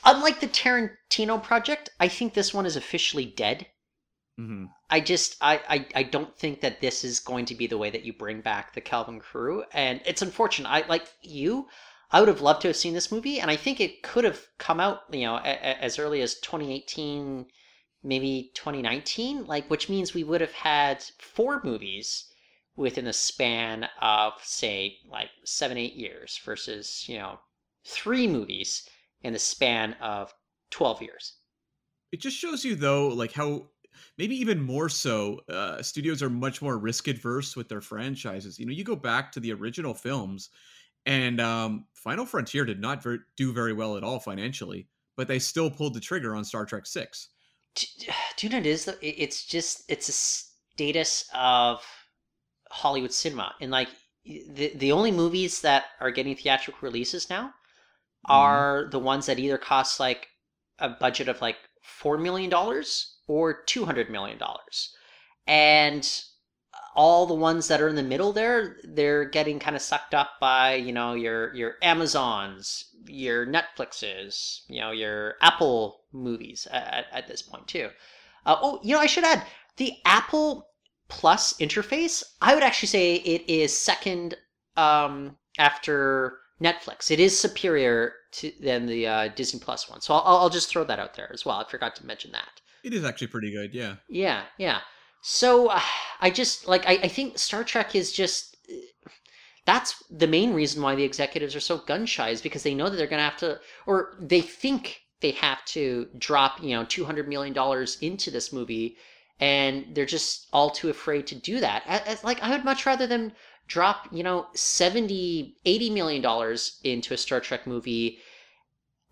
unlike the Tarantino project, I think this one is officially dead. Mm-hmm. I just, I, I, I don't think that this is going to be the way that you bring back the Kelvin crew. And it's unfortunate. I like you. I would have loved to have seen this movie, and I think it could have come out, you know, a, a, as early as twenty eighteen, maybe twenty nineteen, like, which means we would have had four movies within the span of, say, like seven, eight years versus, you know, three movies in the span of twelve years. It just shows you, though, like how maybe even more so, uh, studios are much more risk adverse with their franchises. You know, you go back to the original films. And um, Final Frontier did not ver- do very well at all financially, but they still pulled the trigger on Star Trek six. Do, do you know what it is? It's just, it's a status of Hollywood cinema. And like, the, the only movies that are getting theatrical releases now are mm. the ones that either cost like a budget of like four million dollars or two hundred million dollars. And... all the ones that are in the middle there, they're getting kind of sucked up by, you know, your your Amazons, your Netflixes, you know, your Apple movies at, at this point too. Uh, oh, you know, I should add, the Apple Plus interface, I would actually say it is second um, after Netflix. It is superior to than the uh, Disney Plus one. So I'll, I'll just throw that out there as well. I forgot to mention that. It is actually pretty good, yeah. Yeah, yeah. So uh, I just like I, I think Star Trek is just that's the main reason why the executives are so gun shy, is because they know that they're going to have to, or they think they have to drop, you know, two hundred million dollars into this movie, and they're just all too afraid to do that. I, I, like I would much rather them drop, you know, seventy, eighty million dollars into a Star Trek movie.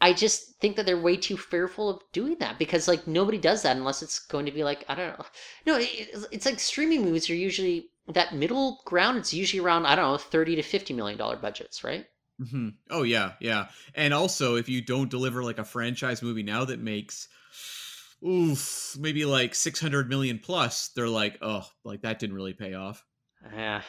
I just think that they're way too fearful of doing that, because like nobody does that unless it's going to be like, I don't know. No, it, it's like streaming movies are usually that middle ground. It's usually around, I don't know, thirty to fifty million dollars budgets, right? Mm-hmm. Oh yeah. Yeah. And also if you don't deliver like a franchise movie now that makes, oof, maybe like six hundred million plus, they're like, oh, like that didn't really pay off. Yeah.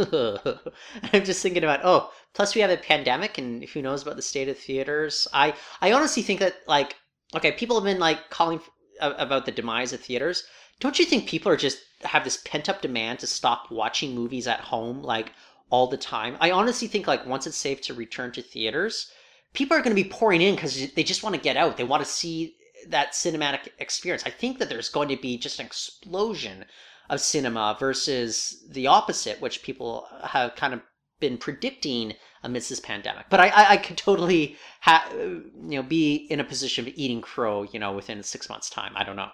I'm just thinking about, oh, plus we have a pandemic and who knows about the state of theaters. I, I honestly think that, like, okay, people have been, like, calling f- about the demise of theaters. Don't you think people are just have this pent-up demand to stop watching movies at home, like, all the time? I honestly think, like, once it's safe to return to theaters, people are going to be pouring in because they just want to get out. They want to see that cinematic experience. I think that there's going to be just an explosion of cinema versus the opposite, which people have kind of been predicting amidst this pandemic. But I, I, I could totally, ha you know, be in a position of eating crow, you know, within six months' time. I don't know.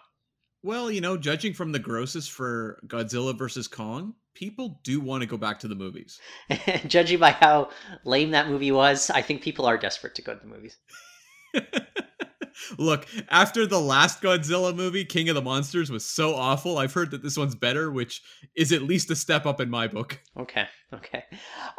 Well, you know, judging from the grosses for Godzilla versus Kong, people do want to go back to the movies. Judging by how lame that movie was, I think people are desperate to go to the movies. Look, after the last Godzilla movie, King of the Monsters was so awful, I've heard that this one's better, which is at least a step up in my book. Okay, okay.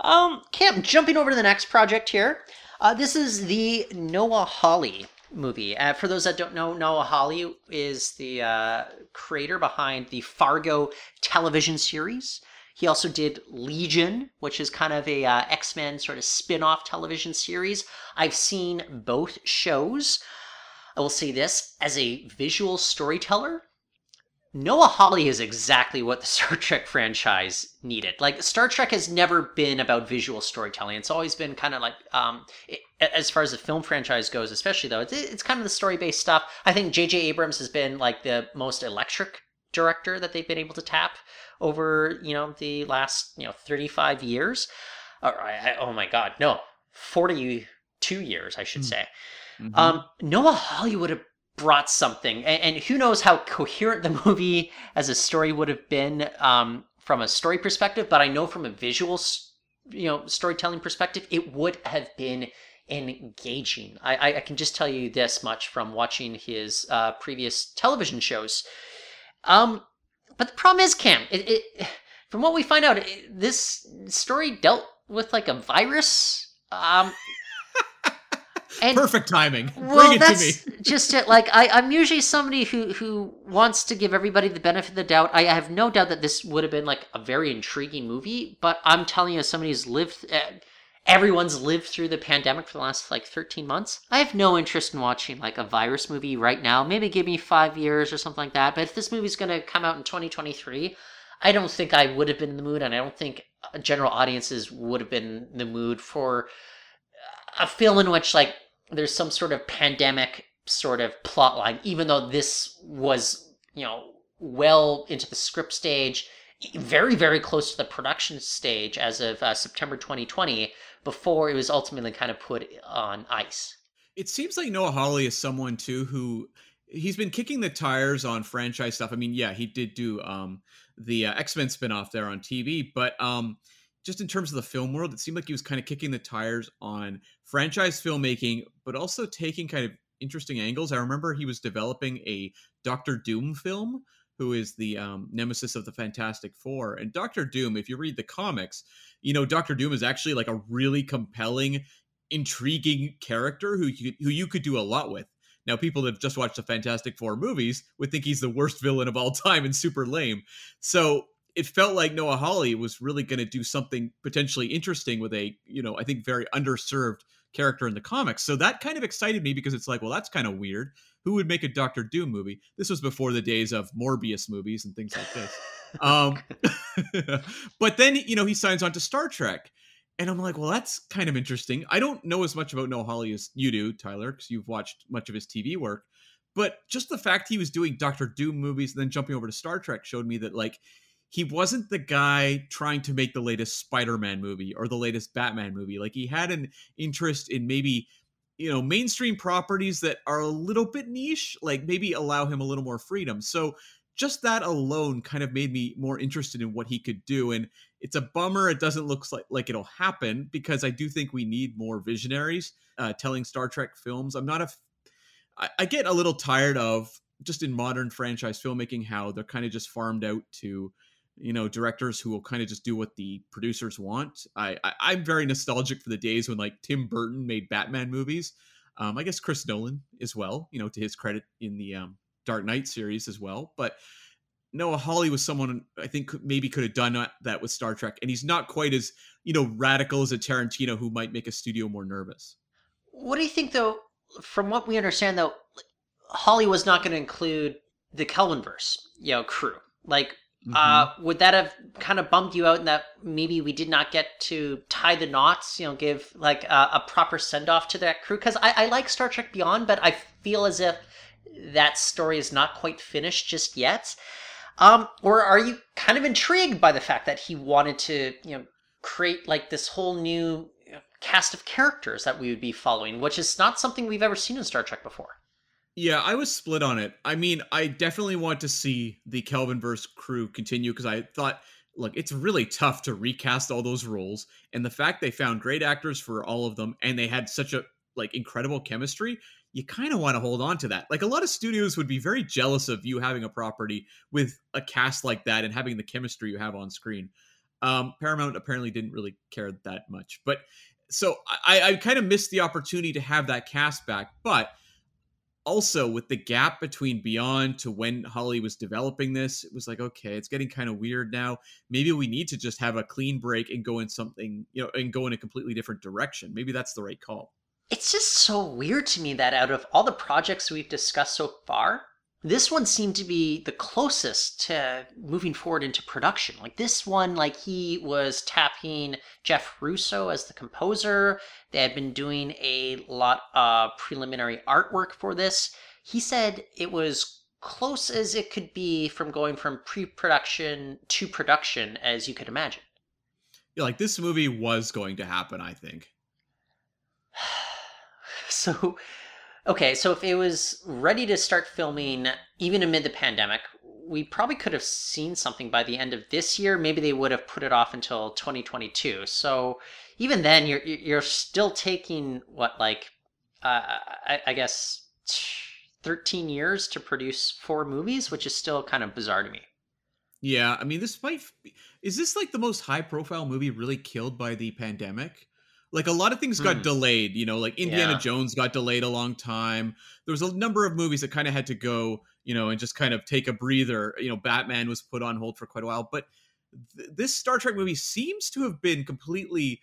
Um, Cam, jumping over to the next project here. Uh, this is the Noah Hawley movie. Uh, for those that don't know, Noah Hawley is the uh, creator behind the Fargo television series. He also did Legion, which is kind of a uh, X-Men sort of spin-off television series. I've seen both shows. I will say this, as a visual storyteller, Noah Hawley is exactly what the Star Trek franchise needed. Like, Star Trek has never been about visual storytelling. It's always been kind of like, um, it, as far as the film franchise goes, especially though, it's, it's kind of the story-based stuff. I think J J Abrams has been like the most electric director that they've been able to tap over, you know, the last, you know, thirty-five years. All right, I, oh my God, no, forty-two years, I should mm. say. Mm-hmm. um, Noah Hawley would have brought something, and, and who knows how coherent the movie as a story would have been um, from a story perspective, but I know from a visual, you know, storytelling perspective, it would have been engaging. I, I, I can just tell you this much from watching his uh, previous television shows. Um, but the problem is, Cam, it, it, from what we find out, it, this story dealt with like a virus. Um... And, perfect timing. Bring well, it that's to me. Just it. Like I, I'm usually somebody who who wants to give everybody the benefit of the doubt. I have no doubt that this would have been like a very intriguing movie, but I'm telling you, as somebody who's lived, uh, everyone's lived through the pandemic for the last like thirteen months. I have no interest in watching like a virus movie right now. Maybe give me five years or something like that. But if this movie's going to come out in twenty twenty-three, I don't think I would have been in the mood, and I don't think general audiences would have been in the mood for a film in which like there's some sort of pandemic sort of plot line, even though this was, you know, well into the script stage, very, very close to the production stage as of uh, September twenty twenty, before it was ultimately kind of put on ice. It seems like Noah Hawley is someone, too, who he's been kicking the tires on franchise stuff. I mean, yeah, he did do um, the uh, X-Men spinoff there on T V, but um, just in terms of the film world, it seemed like he was kind of kicking the tires on franchise filmmaking, but also taking kind of interesting angles. I remember he was developing a Doctor Doom film, who is the um, nemesis of the Fantastic Four. And Doctor Doom, if you read the comics, you know, Doctor Doom is actually like a really compelling, intriguing character who you, who you could do a lot with. Now, people that have just watched the Fantastic Four movies would think he's the worst villain of all time and super lame. So it felt like Noah Hawley was really going to do something potentially interesting with a, you know, I think very underserved character in the comics. So that kind of excited me because it's like, well, that's kind of weird. Who would make a Doctor Doom movie? This was before the days of Morbius movies and things like this. um, but then, you know, he signs on to Star Trek. And I'm like, well, that's kind of interesting. I don't know as much about Noah Hawley as you do, Tyler, because you've watched much of his T V work. But just the fact he was doing Doctor Doom movies and then jumping over to Star Trek showed me that, like, he wasn't the guy trying to make the latest Spider-Man movie or the latest Batman movie. Like, he had an interest in maybe, you know, mainstream properties that are a little bit niche, like maybe allow him a little more freedom. So just that alone kind of made me more interested in what he could do. And it's a bummer it doesn't look like, like it'll happen, because I do think we need more visionaries uh, telling Star Trek films. I'm not a... F I, I get a little tired of, just in modern franchise filmmaking, how they're kind of just farmed out to, you know, directors who will kind of just do what the producers want. I, I, I'm very nostalgic for the days when, like, Tim Burton made Batman movies. Um, I guess Chris Nolan as well, you know, to his credit in the um, Dark Knight series as well. But Noah Hawley was someone I think could, maybe could have done that with Star Trek. And he's not quite as, you know, radical as a Tarantino, who might make a studio more nervous. What do you think, though, from what we understand, though, Hawley was not going to include the Kelvinverse, you know, crew. Like, Uh, would that have kind of bummed you out in that maybe we did not get to tie the knots, you know, give like a, a proper send off to that crew? Because I, I like Star Trek Beyond, but I feel as if that story is not quite finished just yet? Um, or are you kind of intrigued by the fact that he wanted to, you know, create like this whole new cast of characters that we would be following, which is not something we've ever seen in Star Trek before? Yeah, I was split on it. I mean, I definitely want to see the Kelvinverse crew continue, because I thought, look, it's really tough to recast all those roles, and the fact they found great actors for all of them, and they had such a like incredible chemistry, you kind of want to hold on to that. Like, a lot of studios would be very jealous of you having a property with a cast like that and having the chemistry you have on screen. Um, Paramount apparently didn't really care that much, but so I, I kind of missed the opportunity to have that cast back, but. Also, with the gap between Beyond to when Holly was developing this, it was like, okay, it's getting kind of weird now. Maybe we need to just have a clean break and go in something, you know, and go in a completely different direction. Maybe that's the right call. It's just so weird to me that out of all the projects we've discussed so far, this one seemed to be the closest to moving forward into production. Like this one, like he was tapping Jeff Russo as the composer. They had been doing a lot of preliminary artwork for this. He said it was close as it could be from going from pre-production to production, as you could imagine. Yeah, like this movie was going to happen, I think. So... Okay, so if it was ready to start filming, even amid the pandemic, we probably could have seen something by the end of this year. Maybe they would have put it off until twenty twenty-two. So even then, you're you're still taking, what, like, uh, I, I guess, thirteen years to produce four movies, which is still kind of bizarre to me. Yeah, I mean, this might be, is this like the most high-profile movie really killed by the pandemic? Like, a lot of things got mm. delayed, you know, like Indiana yeah. Jones got delayed a long time. There was a number of movies that kind of had to go, you know, and just kind of take a breather. You know, Batman was put on hold for quite a while. But th- this Star Trek movie seems to have been completely,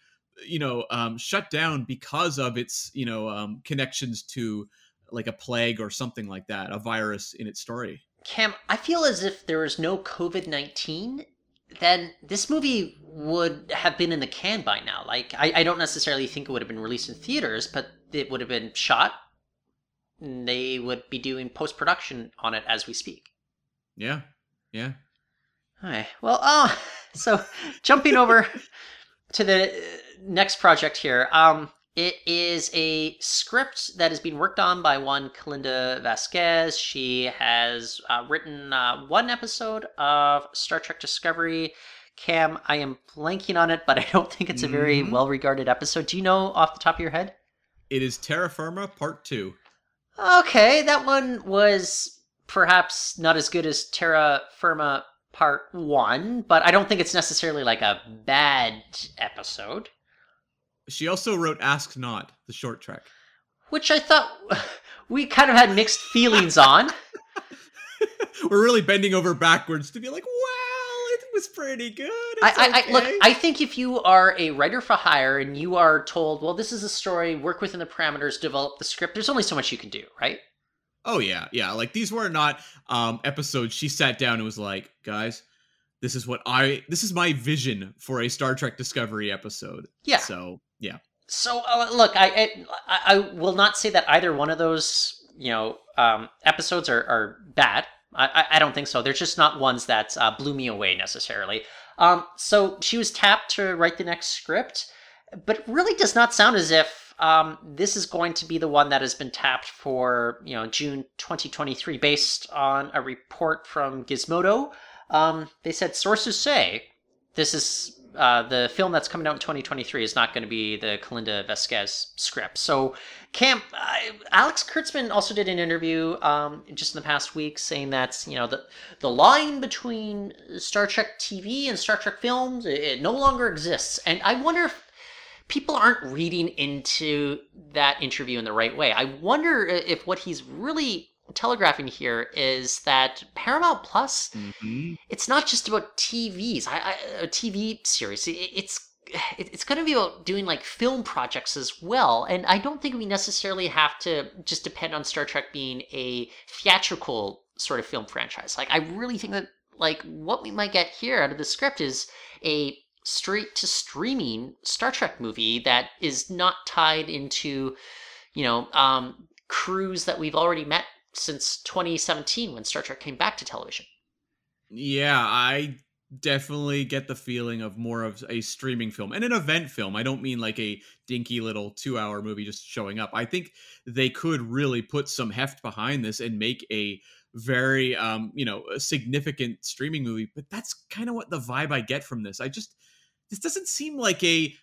you know, um, shut down because of its, you know, um, connections to like a plague or something like that, a virus in its story. Cam, I feel as if there was no covid nineteen. Then this movie would have been in the can by now. Like, I, I don't necessarily think it would have been released in theaters, but it would have been shot. They would be doing post-production on it as we speak. Yeah, yeah. All right. Well, oh, so jumping over to the next project here. Um, it is a script that is being worked on by one Kalinda Vasquez. She has uh, written uh, one episode of Star Trek Discovery. Cam, I am blanking on it, but I don't think it's a very mm-hmm. well-regarded episode. Do you know off the top of your head? It is Terra Firma Part two. Okay, that one was perhaps not as good as Terra Firma Part one, but I don't think it's necessarily like a bad episode. She also wrote Ask Not, the short trek. Which I thought we kind of had mixed feelings on. We're really bending over backwards to be like, well, it was pretty good. I, okay. I, I, look, I think if you are a writer for hire and you are told, well, this is a story, work within the parameters, develop the script, there's only so much you can do, right? Oh, yeah, yeah. Like, these were not um, episodes she sat down and was like, guys, this is what I, this is my vision for a Star Trek Discovery episode. Yeah. So... Yeah. So uh, look, I, I I will not say that either one of those, you know, um, episodes are, are bad. I, I don't think so. They're just not ones that uh, blew me away necessarily. Um, so she was tapped to write the next script, but it really does not sound as if um, this is going to be the one that has been tapped for, you know, June twenty twenty-three, based on a report from Gizmodo. Um, they said sources say this is. Uh, the film that's coming out in twenty twenty-three is not going to be the Kalinda Vasquez script. So, Cam, uh, Alex Kurtzman also did an interview um, just in the past week saying that, you know, the, the line between Star Trek T V and Star Trek films, it, it no longer exists. And I wonder if people aren't reading into that interview in the right way. I wonder if what he's really telegraphing here is that Paramount Plus, mm-hmm. it's not just about T Vs, I, I, a T V series. It, it's it, it's going to be about doing like film projects as well. And I don't think we necessarily have to just depend on Star Trek being a theatrical sort of film franchise. Like, I really think that like what we might get here out of the script is a straight to streaming Star Trek movie that is not tied into, you know, um, crews that we've already met since twenty seventeen when Star Trek came back to television. Yeah, I definitely get the feeling of more of a streaming film and an event film. I don't mean like a dinky little two-hour movie just showing up. I think they could really put some heft behind this and make a very, um, you know, a significant streaming movie. But that's kind of what the vibe I get from this. I just, this doesn't seem like a,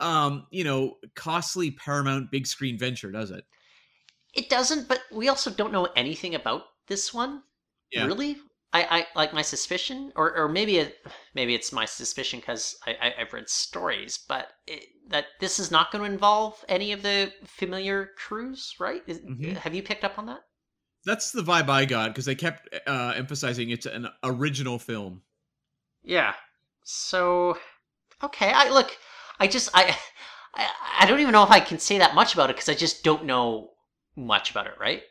um, you know, costly Paramount big screen venture, does it? It doesn't, but we also don't know anything about this one. Yeah. Really? I, I like my suspicion, or, or maybe it, maybe it's my suspicion because I, I, I've read stories, but it, that this is not going to involve any of the familiar crews, right? Is, mm-hmm. Have you picked up on that? That's the vibe I got because they kept uh, emphasizing it's an original film. Yeah. So, okay. I look. I just I I, I don't even know if I can say that much about it because I just don't know much about it, right?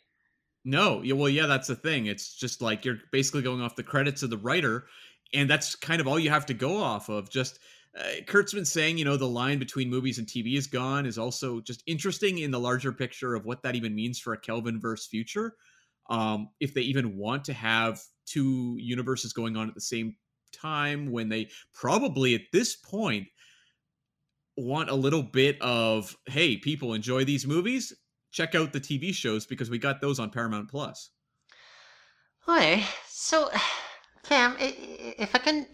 No. Yeah, well, yeah, that's the thing. It's just like you're basically going off the credits of the writer, and that's kind of all you have to go off of. Just uh, Kurtzman saying, you know, the line between movies and T V is gone is also just interesting in the larger picture of what that even means for a Kelvin-verse future. Um, if they even want to have two universes going on at the same time when they probably at this point want a little bit of, hey, people enjoy these movies. Check out the T V shows because we got those on Paramount Plus. Okay, so Cam, if I can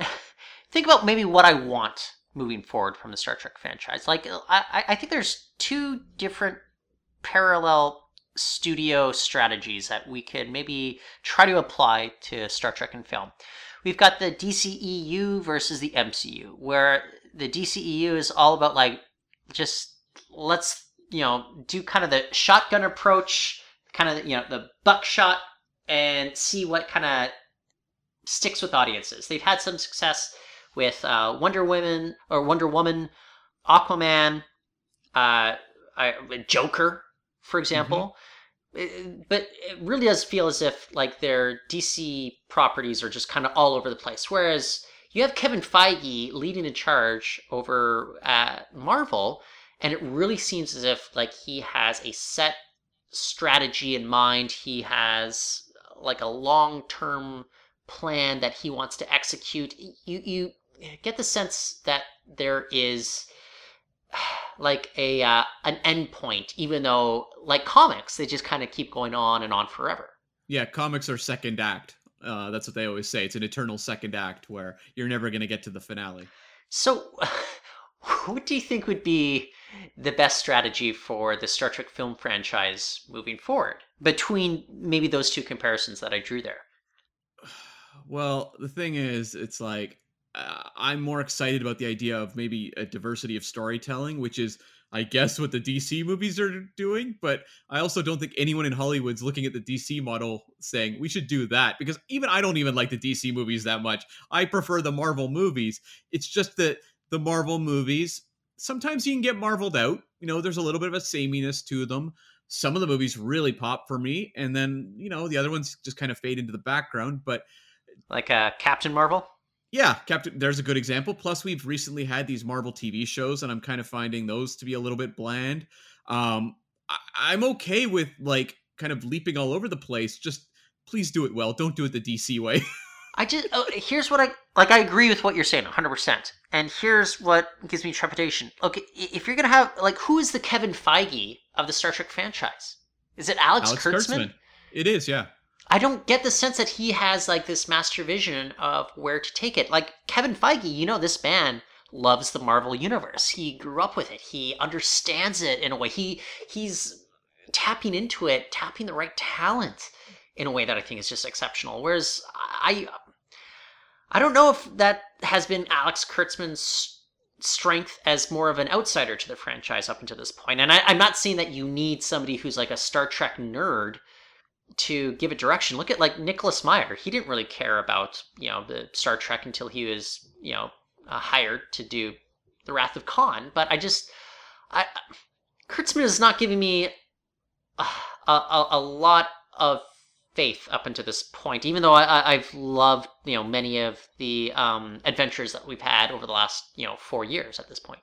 think about maybe what I want moving forward from the Star Trek franchise, like I, I think there's two different parallel studio strategies that we could maybe try to apply to Star Trek in film. We've got the D C E U versus the M C U, where the D C E U is all about like just let's. You know, do kind of the shotgun approach, kind of, you know, the buckshot, and see what kind of sticks with audiences. They've had some success with uh, Wonder Woman, or Wonder Woman, Aquaman, uh, I, Joker, for example. Mm-hmm. But it really does feel as if, like, their D C properties are just kind of all over the place. Whereas you have Kevin Feige leading the charge over at Marvel, and it really seems as if, like, he has a set strategy in mind. He has, like, a long-term plan that he wants to execute. You you get the sense that there is, like, a uh, an end point, even though, like comics, they just kind of keep going on and on forever. Yeah, comics are second act. Uh, that's what they always say. It's an eternal second act where you're never going to get to the finale. So what do you think would be the best strategy for the Star Trek film franchise moving forward between maybe those two comparisons that I drew there? Well, the thing is, it's like uh, I'm more excited about the idea of maybe a diversity of storytelling, which is, I guess, what the D C movies are doing. But I also don't think anyone in Hollywood's looking at the D C model saying we should do that, because even I don't even like the D C movies that much. I prefer the Marvel movies. It's just that the Marvel movies, sometimes you can get marveled out. You know, there's a little bit of a sameness to them. Some of the movies really pop for me, and then, you know, the other ones just kind of fade into the background. But like uh, Captain Marvel? Yeah, Captain. There's a good example. Plus, we've recently had these Marvel T V shows, and I'm kind of finding those to be a little bit bland. Um, I- I'm okay with, like, kind of leaping all over the place. Just please do it well. Don't do it the D C way. I just, uh, here's what I, like, I agree with what you're saying one hundred percent. And here's what gives me trepidation. Look, if you're going to have, like, who is the Kevin Feige of the Star Trek franchise? Is it Alex, Alex Kurtzman? Kurtzman? It is, yeah. I don't get the sense that he has, like, this master vision of where to take it. Like, Kevin Feige, you know, this man loves the Marvel Universe. He grew up with it. He understands it in a way. He, he's tapping into it, tapping the right talent in a way that I think is just exceptional. Whereas I I don't know if that has been Alex Kurtzman's strength as more of an outsider to the franchise up until this point. And I, I'm not saying that you need somebody who's like a Star Trek nerd to give it direction. Look at like Nicholas Meyer. He didn't really care about, you know, the Star Trek until he was, you know, uh, hired to do The Wrath of Khan. But I just, I Kurtzman is not giving me a, a, a lot of faith up until this point, even though I, I've loved, you know, many of the um, adventures that we've had over the last, you know, four years at this point.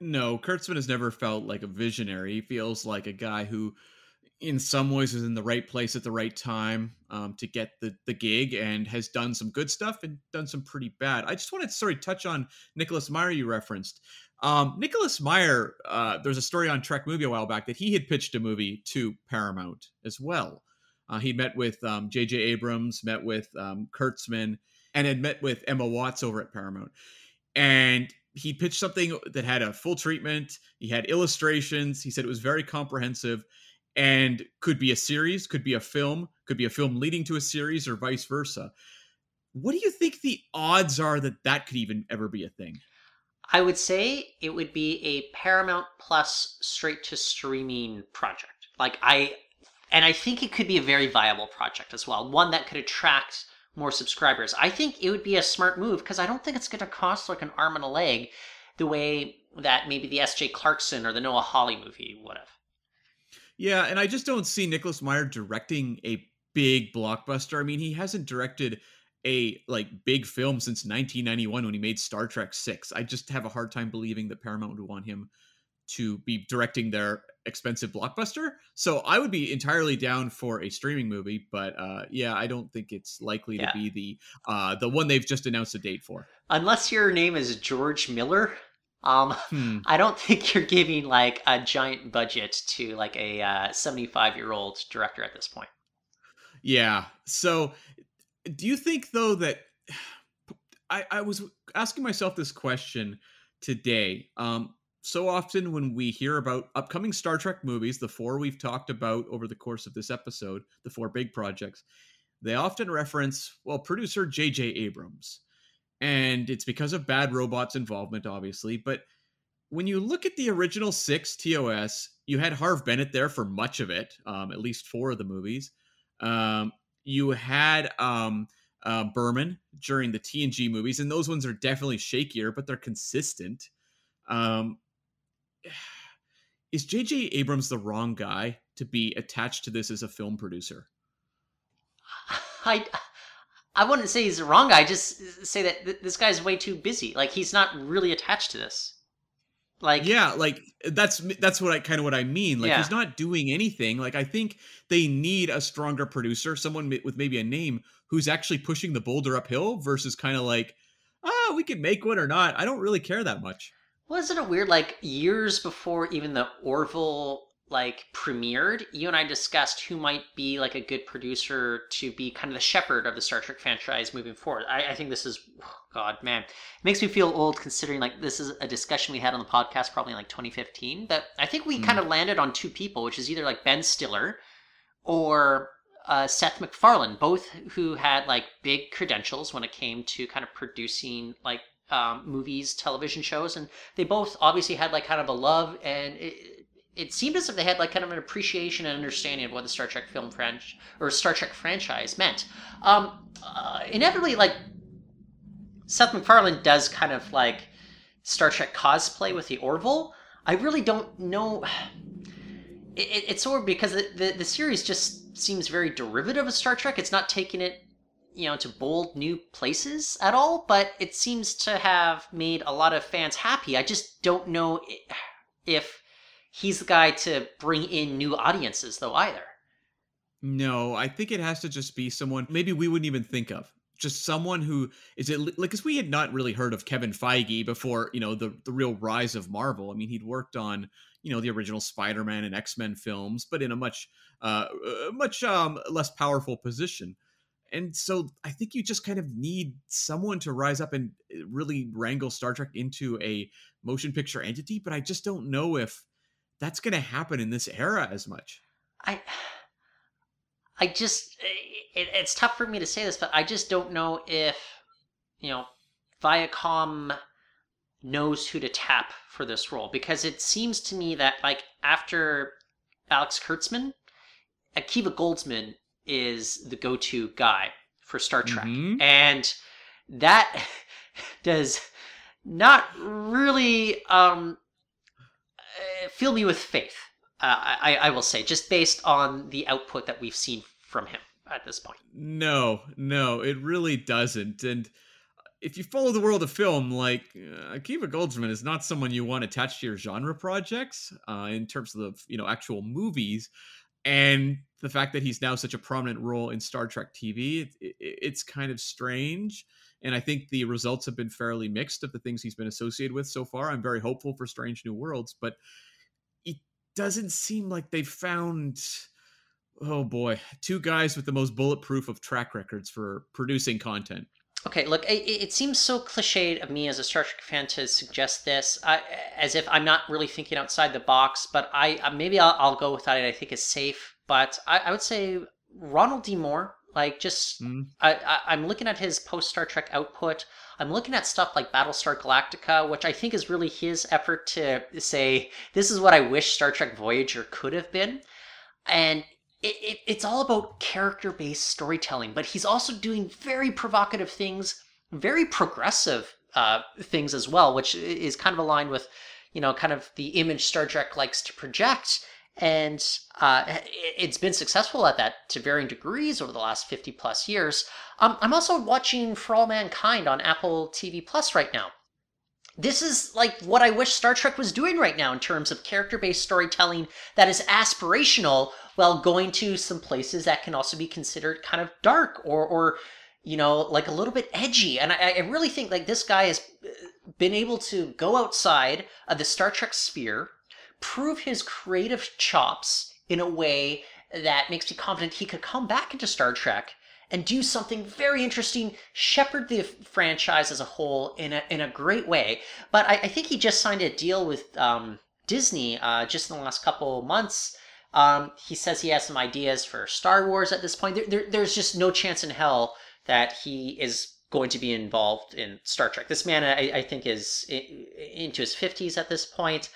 No, Kurtzman has never felt like a visionary. He feels like a guy who in some ways was in the right place at the right time um, to get the, the gig, and has done some good stuff and done some pretty bad. I just wanted to sort of touch on Nicholas Meyer you referenced. Um, Nicholas Meyer, uh, there's a story on Trek Movie a while back that he had pitched a movie to Paramount as well. Uh, he met with um, J J. Abrams, met with um, Kurtzman, and had met with Emma Watts over at Paramount. And he pitched something that had a full treatment. He had illustrations. He said it was very comprehensive and could be a series, could be a film, could be a film leading to a series, or vice versa. What do you think the odds are that that could even ever be a thing? I would say it would be a Paramount Plus straight to streaming project. Like I, and I think it could be a very viable project as well. One that could attract more subscribers. I think it would be a smart move, because I don't think it's going to cost like an arm and a leg the way that maybe the S J. Clarkson or the Noah Hawley movie would have. Yeah, and I just don't see Nicholas Meyer directing a big blockbuster. I mean, he hasn't directed a like big film since nineteen ninety-one when he made Star Trek six. I just have a hard time believing that Paramount would want him to be directing their expensive blockbuster. So I would be entirely down for a streaming movie, but uh, yeah, I don't think it's likely yeah. to be the uh, the one they've just announced a date for. Unless your name is George Miller, um, hmm. I don't think you're giving like a giant budget to like a uh, seventy-five-year-old director at this point. Yeah. So do you think though that I, I was asking myself this question today? Um, So often when we hear about upcoming Star Trek movies, the four we've talked about over the course of this episode, the four big projects, they often reference, well, producer J J. Abrams. And it's because of Bad Robot's involvement, obviously. But when you look at the original six T O S, you had Harv Bennett there for much of it, um, at least four of the movies. Um, you had um, uh, Berman during the T N G movies, and those ones are definitely shakier, but they're consistent. Um, Is J J. Abrams the wrong guy to be attached to this as a film producer? I, I wouldn't say he's the wrong guy. I just say that th- this guy's way too busy. Like, he's not really attached to this. Like, yeah, like that's that's what I kind of what I mean. Like, yeah. He's not doing anything. Like, I think they need a stronger producer, someone with maybe a name who's actually pushing the boulder uphill versus kind of like, ah, oh, we can make one or not. I don't really care that much. Wasn't it weird, like, years before even the Orville, like, premiered, you and I discussed who might be, like, a good producer to be kind of the shepherd of the Star Trek franchise moving forward. I, I think this is, oh God, man, it makes me feel old considering, like, this is a discussion we had on the podcast probably in, like, twenty fifteen, but I think we mm. kind of landed on two people, which is either, like, Ben Stiller or uh, Seth MacFarlane, both who had, like, big credentials when it came to kind of producing, like, Um, movies, television shows, and they both obviously had like kind of a love, and it, it seemed as if they had like kind of an appreciation and understanding of what the Star Trek film franchise or Star Trek franchise meant. Um, uh, inevitably, like Seth MacFarlane does kind of like Star Trek cosplay with the Orville. I really don't know. It, it, it's sort of because the, the the series just seems very derivative of Star Trek. It's not taking it, you know, to bold new places at all, but it seems to have made a lot of fans happy. I just don't know if he's the guy to bring in new audiences, though, either. No, I think it has to just be someone maybe we wouldn't even think of. Just someone who is it like, because we had not really heard of Kevin Feige before, you know, the, the real rise of Marvel. I mean, he'd worked on, you know, the original Spider-Man and X-Men films, but in a much, uh, much um, less powerful position. And so I think you just kind of need someone to rise up and really wrangle Star Trek into a motion picture entity. But I just don't know if that's going to happen in this era as much. I, I just, it, it's tough for me to say this, but I just don't know if, you know, Viacom knows who to tap for this role, because it seems to me that like after Alex Kurtzman, Akiva Goldsman is the go-to guy for Star Trek. Mm-hmm. And that does not really um, fill me with faith, uh, I, I will say, just based on the output that we've seen from him at this point. No, no, it really doesn't. And if you follow the world of film, like uh, Akiva Goldsman is not someone you want attached to your genre projects uh, in terms of the, you know, actual movies. And the fact that he's now such a prominent role in Star Trek T V, it, it, it's kind of strange. And I think the results have been fairly mixed of the things he's been associated with so far. I'm very hopeful for Strange New Worlds, but it doesn't seem like they've found, oh boy, two guys with the most bulletproof of track records for producing content. Okay, look, it, it seems so cliched of me as a Star Trek fan to suggest this, I, as if I'm not really thinking outside the box, but I maybe I'll, I'll go with that. I think it's safe, but I, I would say Ronald D. Moore, like just, mm. I, I, I'm looking at his post-Star Trek output. I'm looking at stuff like Battlestar Galactica, which I think is really his effort to say, this is what I wish Star Trek Voyager could have been. And It, it, it's all about character-based storytelling, but he's also doing very provocative things, very progressive uh, things as well, which is kind of aligned with, you know, kind of the image Star Trek likes to project. And uh, it, it's been successful at that to varying degrees over the last fifty plus years. Um, I'm also watching For All Mankind on Apple T V Plus right now. This is like what I wish Star Trek was doing right now in terms of character-based storytelling that is aspirational while going to some places that can also be considered kind of dark or, or you know, like a little bit edgy. And I, I really think like this guy has been able to go outside of the Star Trek sphere, prove his creative chops in a way that makes me confident he could come back into Star Trek and do something very interesting, shepherd the franchise as a whole in a in a great way. But I, I think he just signed a deal with um, Disney uh, just in the last couple months. Um, he says he has some ideas for Star Wars at this point. There, there, there's just no chance in hell that he is going to be involved in Star Trek. This man, I, I think, is in, into his fifties at this point.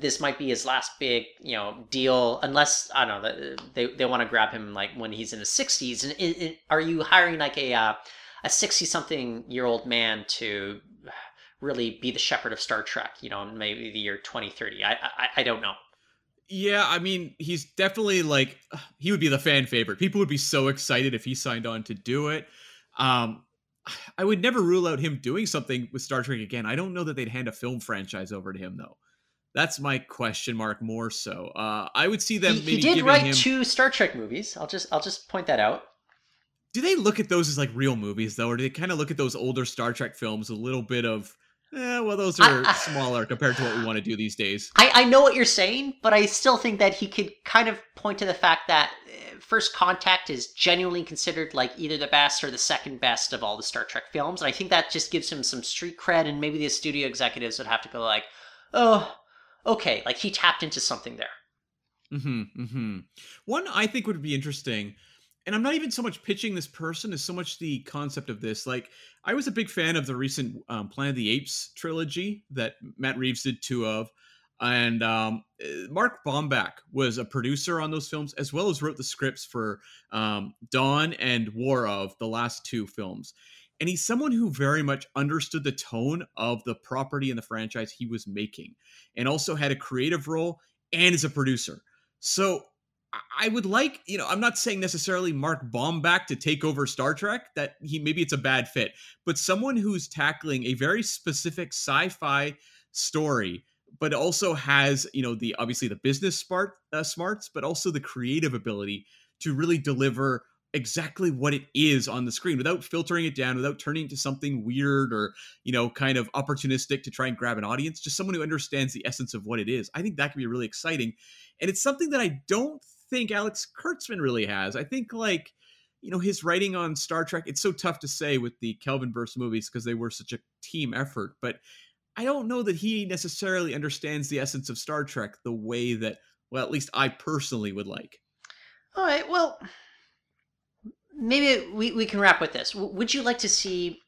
This might be his last big, you know, deal, unless, I don't know, they they want to grab him like when he's in his sixties. And it, it, are you hiring like a uh, a sixty-something-year-old man to really be the shepherd of Star Trek, you know, maybe the year twenty thirty? I, I, I don't know. Yeah, I mean, he's definitely like, he would be the fan favorite. People would be so excited if he signed on to do it. Um, I would never rule out him doing something with Star Trek again. I don't know that they'd hand a film franchise over to him, though. That's my question mark more so. Uh, I would see them. He, maybe he did giving write him... two Star Trek movies. I'll just I'll just point that out. Do they look at those as like real movies though, or do they kind of look at those older Star Trek films a little bit of, eh, well, those are I, I, smaller compared to what we want to do these days? I, I know what you're saying, but I still think that he could kind of point to the fact that First Contact is genuinely considered like either the best or the second best of all the Star Trek films, and I think that just gives him some street cred, and maybe the studio executives would have to go like, oh. Okay, like he tapped into something there. Mm-hmm, mm-hmm. One I think would be interesting, and I'm not even so much pitching this person as so much the concept of this. Like, I was a big fan of the recent um, Planet of the Apes trilogy that Matt Reeves did two of. And um, Mark Bomback was a producer on those films, as well as wrote the scripts for um, Dawn and War of, the last two films. And he's someone who very much understood the tone of the property and the franchise he was making, and also had a creative role and is a producer. So I would like, you know, I'm not saying necessarily Mark Bomback to take over Star Trek, that he maybe it's a bad fit, but someone who's tackling a very specific sci-fi story, but also has, you know, the obviously the business smart, uh, smarts, but also the creative ability to really deliver exactly what it is on the screen without filtering it down, without turning into something weird or, you know, kind of opportunistic to try and grab an audience, just someone who understands the essence of what it is. I think that could be really exciting. And it's something that I don't think Alex Kurtzman really has. I think like, you know, his writing on Star Trek, it's so tough to say with the Kelvinverse movies because they were such a team effort, but I don't know that he necessarily understands the essence of Star Trek the way that, well, at least I personally would like. All right. Well, maybe we, we can wrap with this. Would you like to see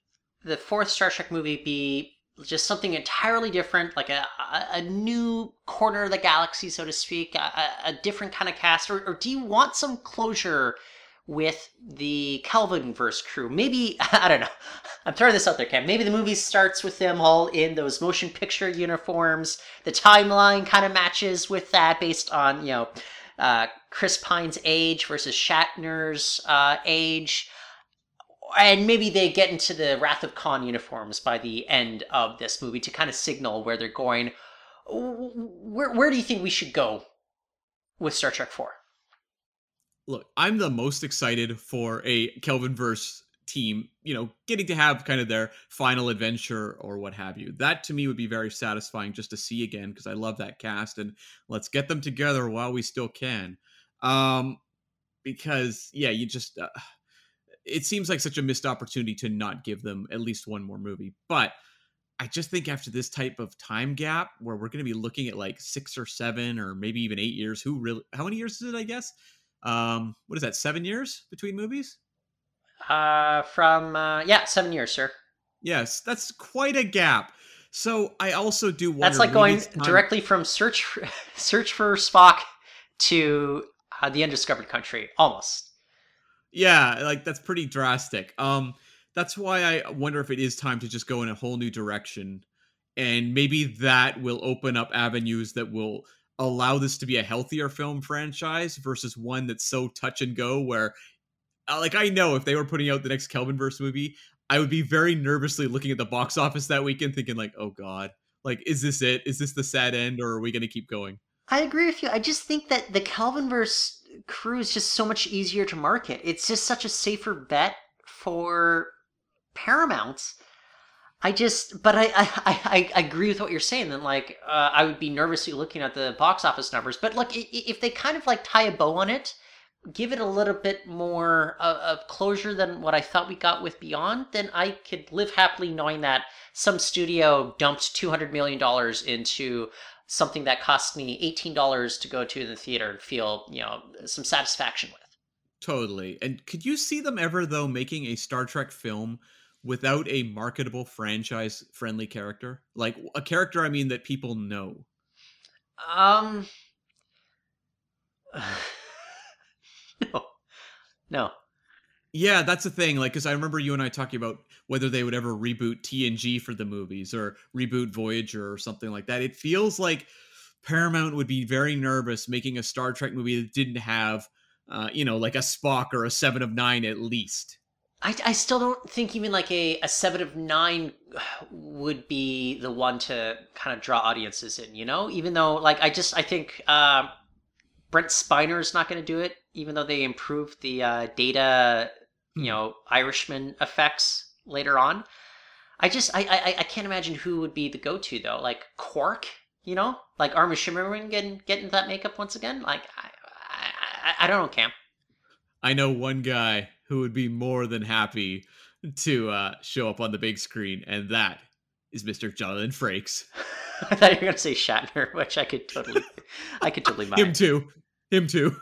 the fourth Star Trek movie be just something entirely different, like a, a new corner of the galaxy, so to speak, a, a different kind of cast? Or, or do you want some closure with the Kelvinverse crew? Maybe, I don't know. I'm throwing this out there, Cam. Maybe the movie starts with them all in those motion picture uniforms. The timeline kind of matches with that based on, you know, Uh, Chris Pine's age versus Shatner's uh, age, and maybe they get into the Wrath of Khan uniforms by the end of this movie to kind of signal where they're going. Where where do you think we should go with Star Trek four? look, I'm the most excited for a Kelvinverse team, you know, getting to have kind of their final adventure or what have you. That to me would be very satisfying just to see again, because I love that cast, and let's get them together while we still can. Um, because, yeah, you just... Uh, it seems like such a missed opportunity to not give them at least one more movie. But I just think after this type of time gap where we're going to be looking at like six or seven or maybe even eight years, who really, how many years is it, I guess? Um, what is that? Seven years between movies? Uh, from, uh, yeah, seven years, sir. Yes. That's quite a gap. So I also do wonder. That's like going directly from search, for, search for Spock to uh, the undiscovered country. Almost. Yeah, like that's pretty drastic. Um, that's why I wonder if it is time to just go in a whole new direction, and maybe that will open up avenues that will allow this to be a healthier film franchise versus one that's so touch and go where, like, I know if they were putting out the next Kelvinverse movie, I would be very nervously looking at the box office that weekend thinking like, oh God, like, is this it? Is this the sad end, or are we going to keep going? I agree with you. I just think that the Kelvinverse crew is just so much easier to market. It's just such a safer bet for Paramount. I just, but I, I, I agree with what you're saying. Then, like, uh, I would be nervously looking at the box office numbers. But look, if they kind of like tie a bow on it, give it a little bit more of closure than what I thought we got with Beyond, then I could live happily knowing that some studio dumped two hundred million dollars into something that cost me eighteen dollars to go to the theater and feel, you know, some satisfaction with. Totally. And could you see them ever, though, making a Star Trek film without a marketable franchise-friendly character? Like, a character, I mean, that people know. Um... no. No. Yeah, that's the thing. Like, because I remember you and I talking about whether they would ever reboot T N G for the movies or reboot Voyager or something like that. It feels like Paramount would be very nervous making a Star Trek movie that didn't have, uh, you know, like a Spock or a Seven of Nine at least. I, I still don't think even like a, a Seven of Nine would be the one to kind of draw audiences in, you know, even though like I just I think uh, Brent Spiner is not going to do it, even though they improved the uh, data. You know, Irishman effects later on. I just, I, I, I can't imagine who would be the go-to though. Like Quark, you know, like Armin Shimmerman getting getting that makeup once again. Like, I, I, I don't know, Cam. I know one guy who would be more than happy to uh, show up on the big screen, and that is Mister Jonathan Frakes. I thought you were gonna say Shatner, which I could totally, I could totally mind. Him too. Him too.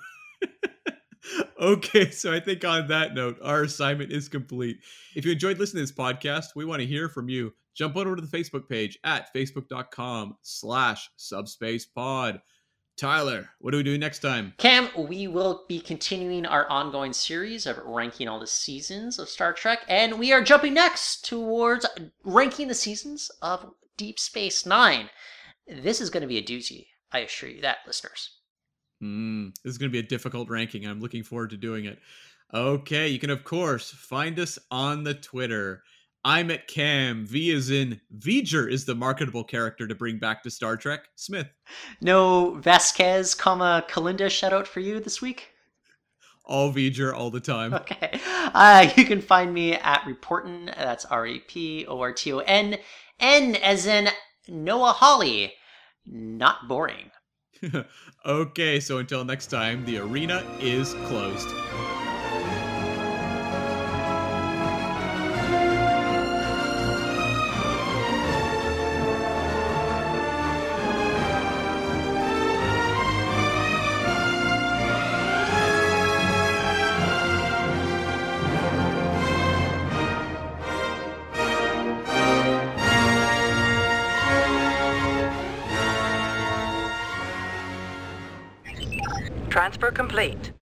Okay, so I think on that note, our assignment is complete. If you enjoyed listening to this podcast, we want to hear from you. Jump on over to the Facebook page at facebook.com slash subspace pod. Tyler, what do we do next time? Cam, we will be continuing our ongoing series of ranking all the seasons of Star Trek, and we are jumping next towards ranking the seasons of Deep Space Nine. This is going to be a doozy, I assure you that, listeners. Mm, this is going to be a difficult ranking. I'm looking forward to doing it. Okay, you can, of course, find us on the Twitter. I'm at Cam. V is in V'ger is the marketable character to bring back to Star Trek. Smith. No Vasquez, comma, Kalinda shoutout for you this week? All V'ger all the time. Okay. Uh, you can find me at Reportin. That's R E P O R T O N. N as in Noah Hawley. Not boring. Okay, so until next time, the arena is closed. Transfer complete.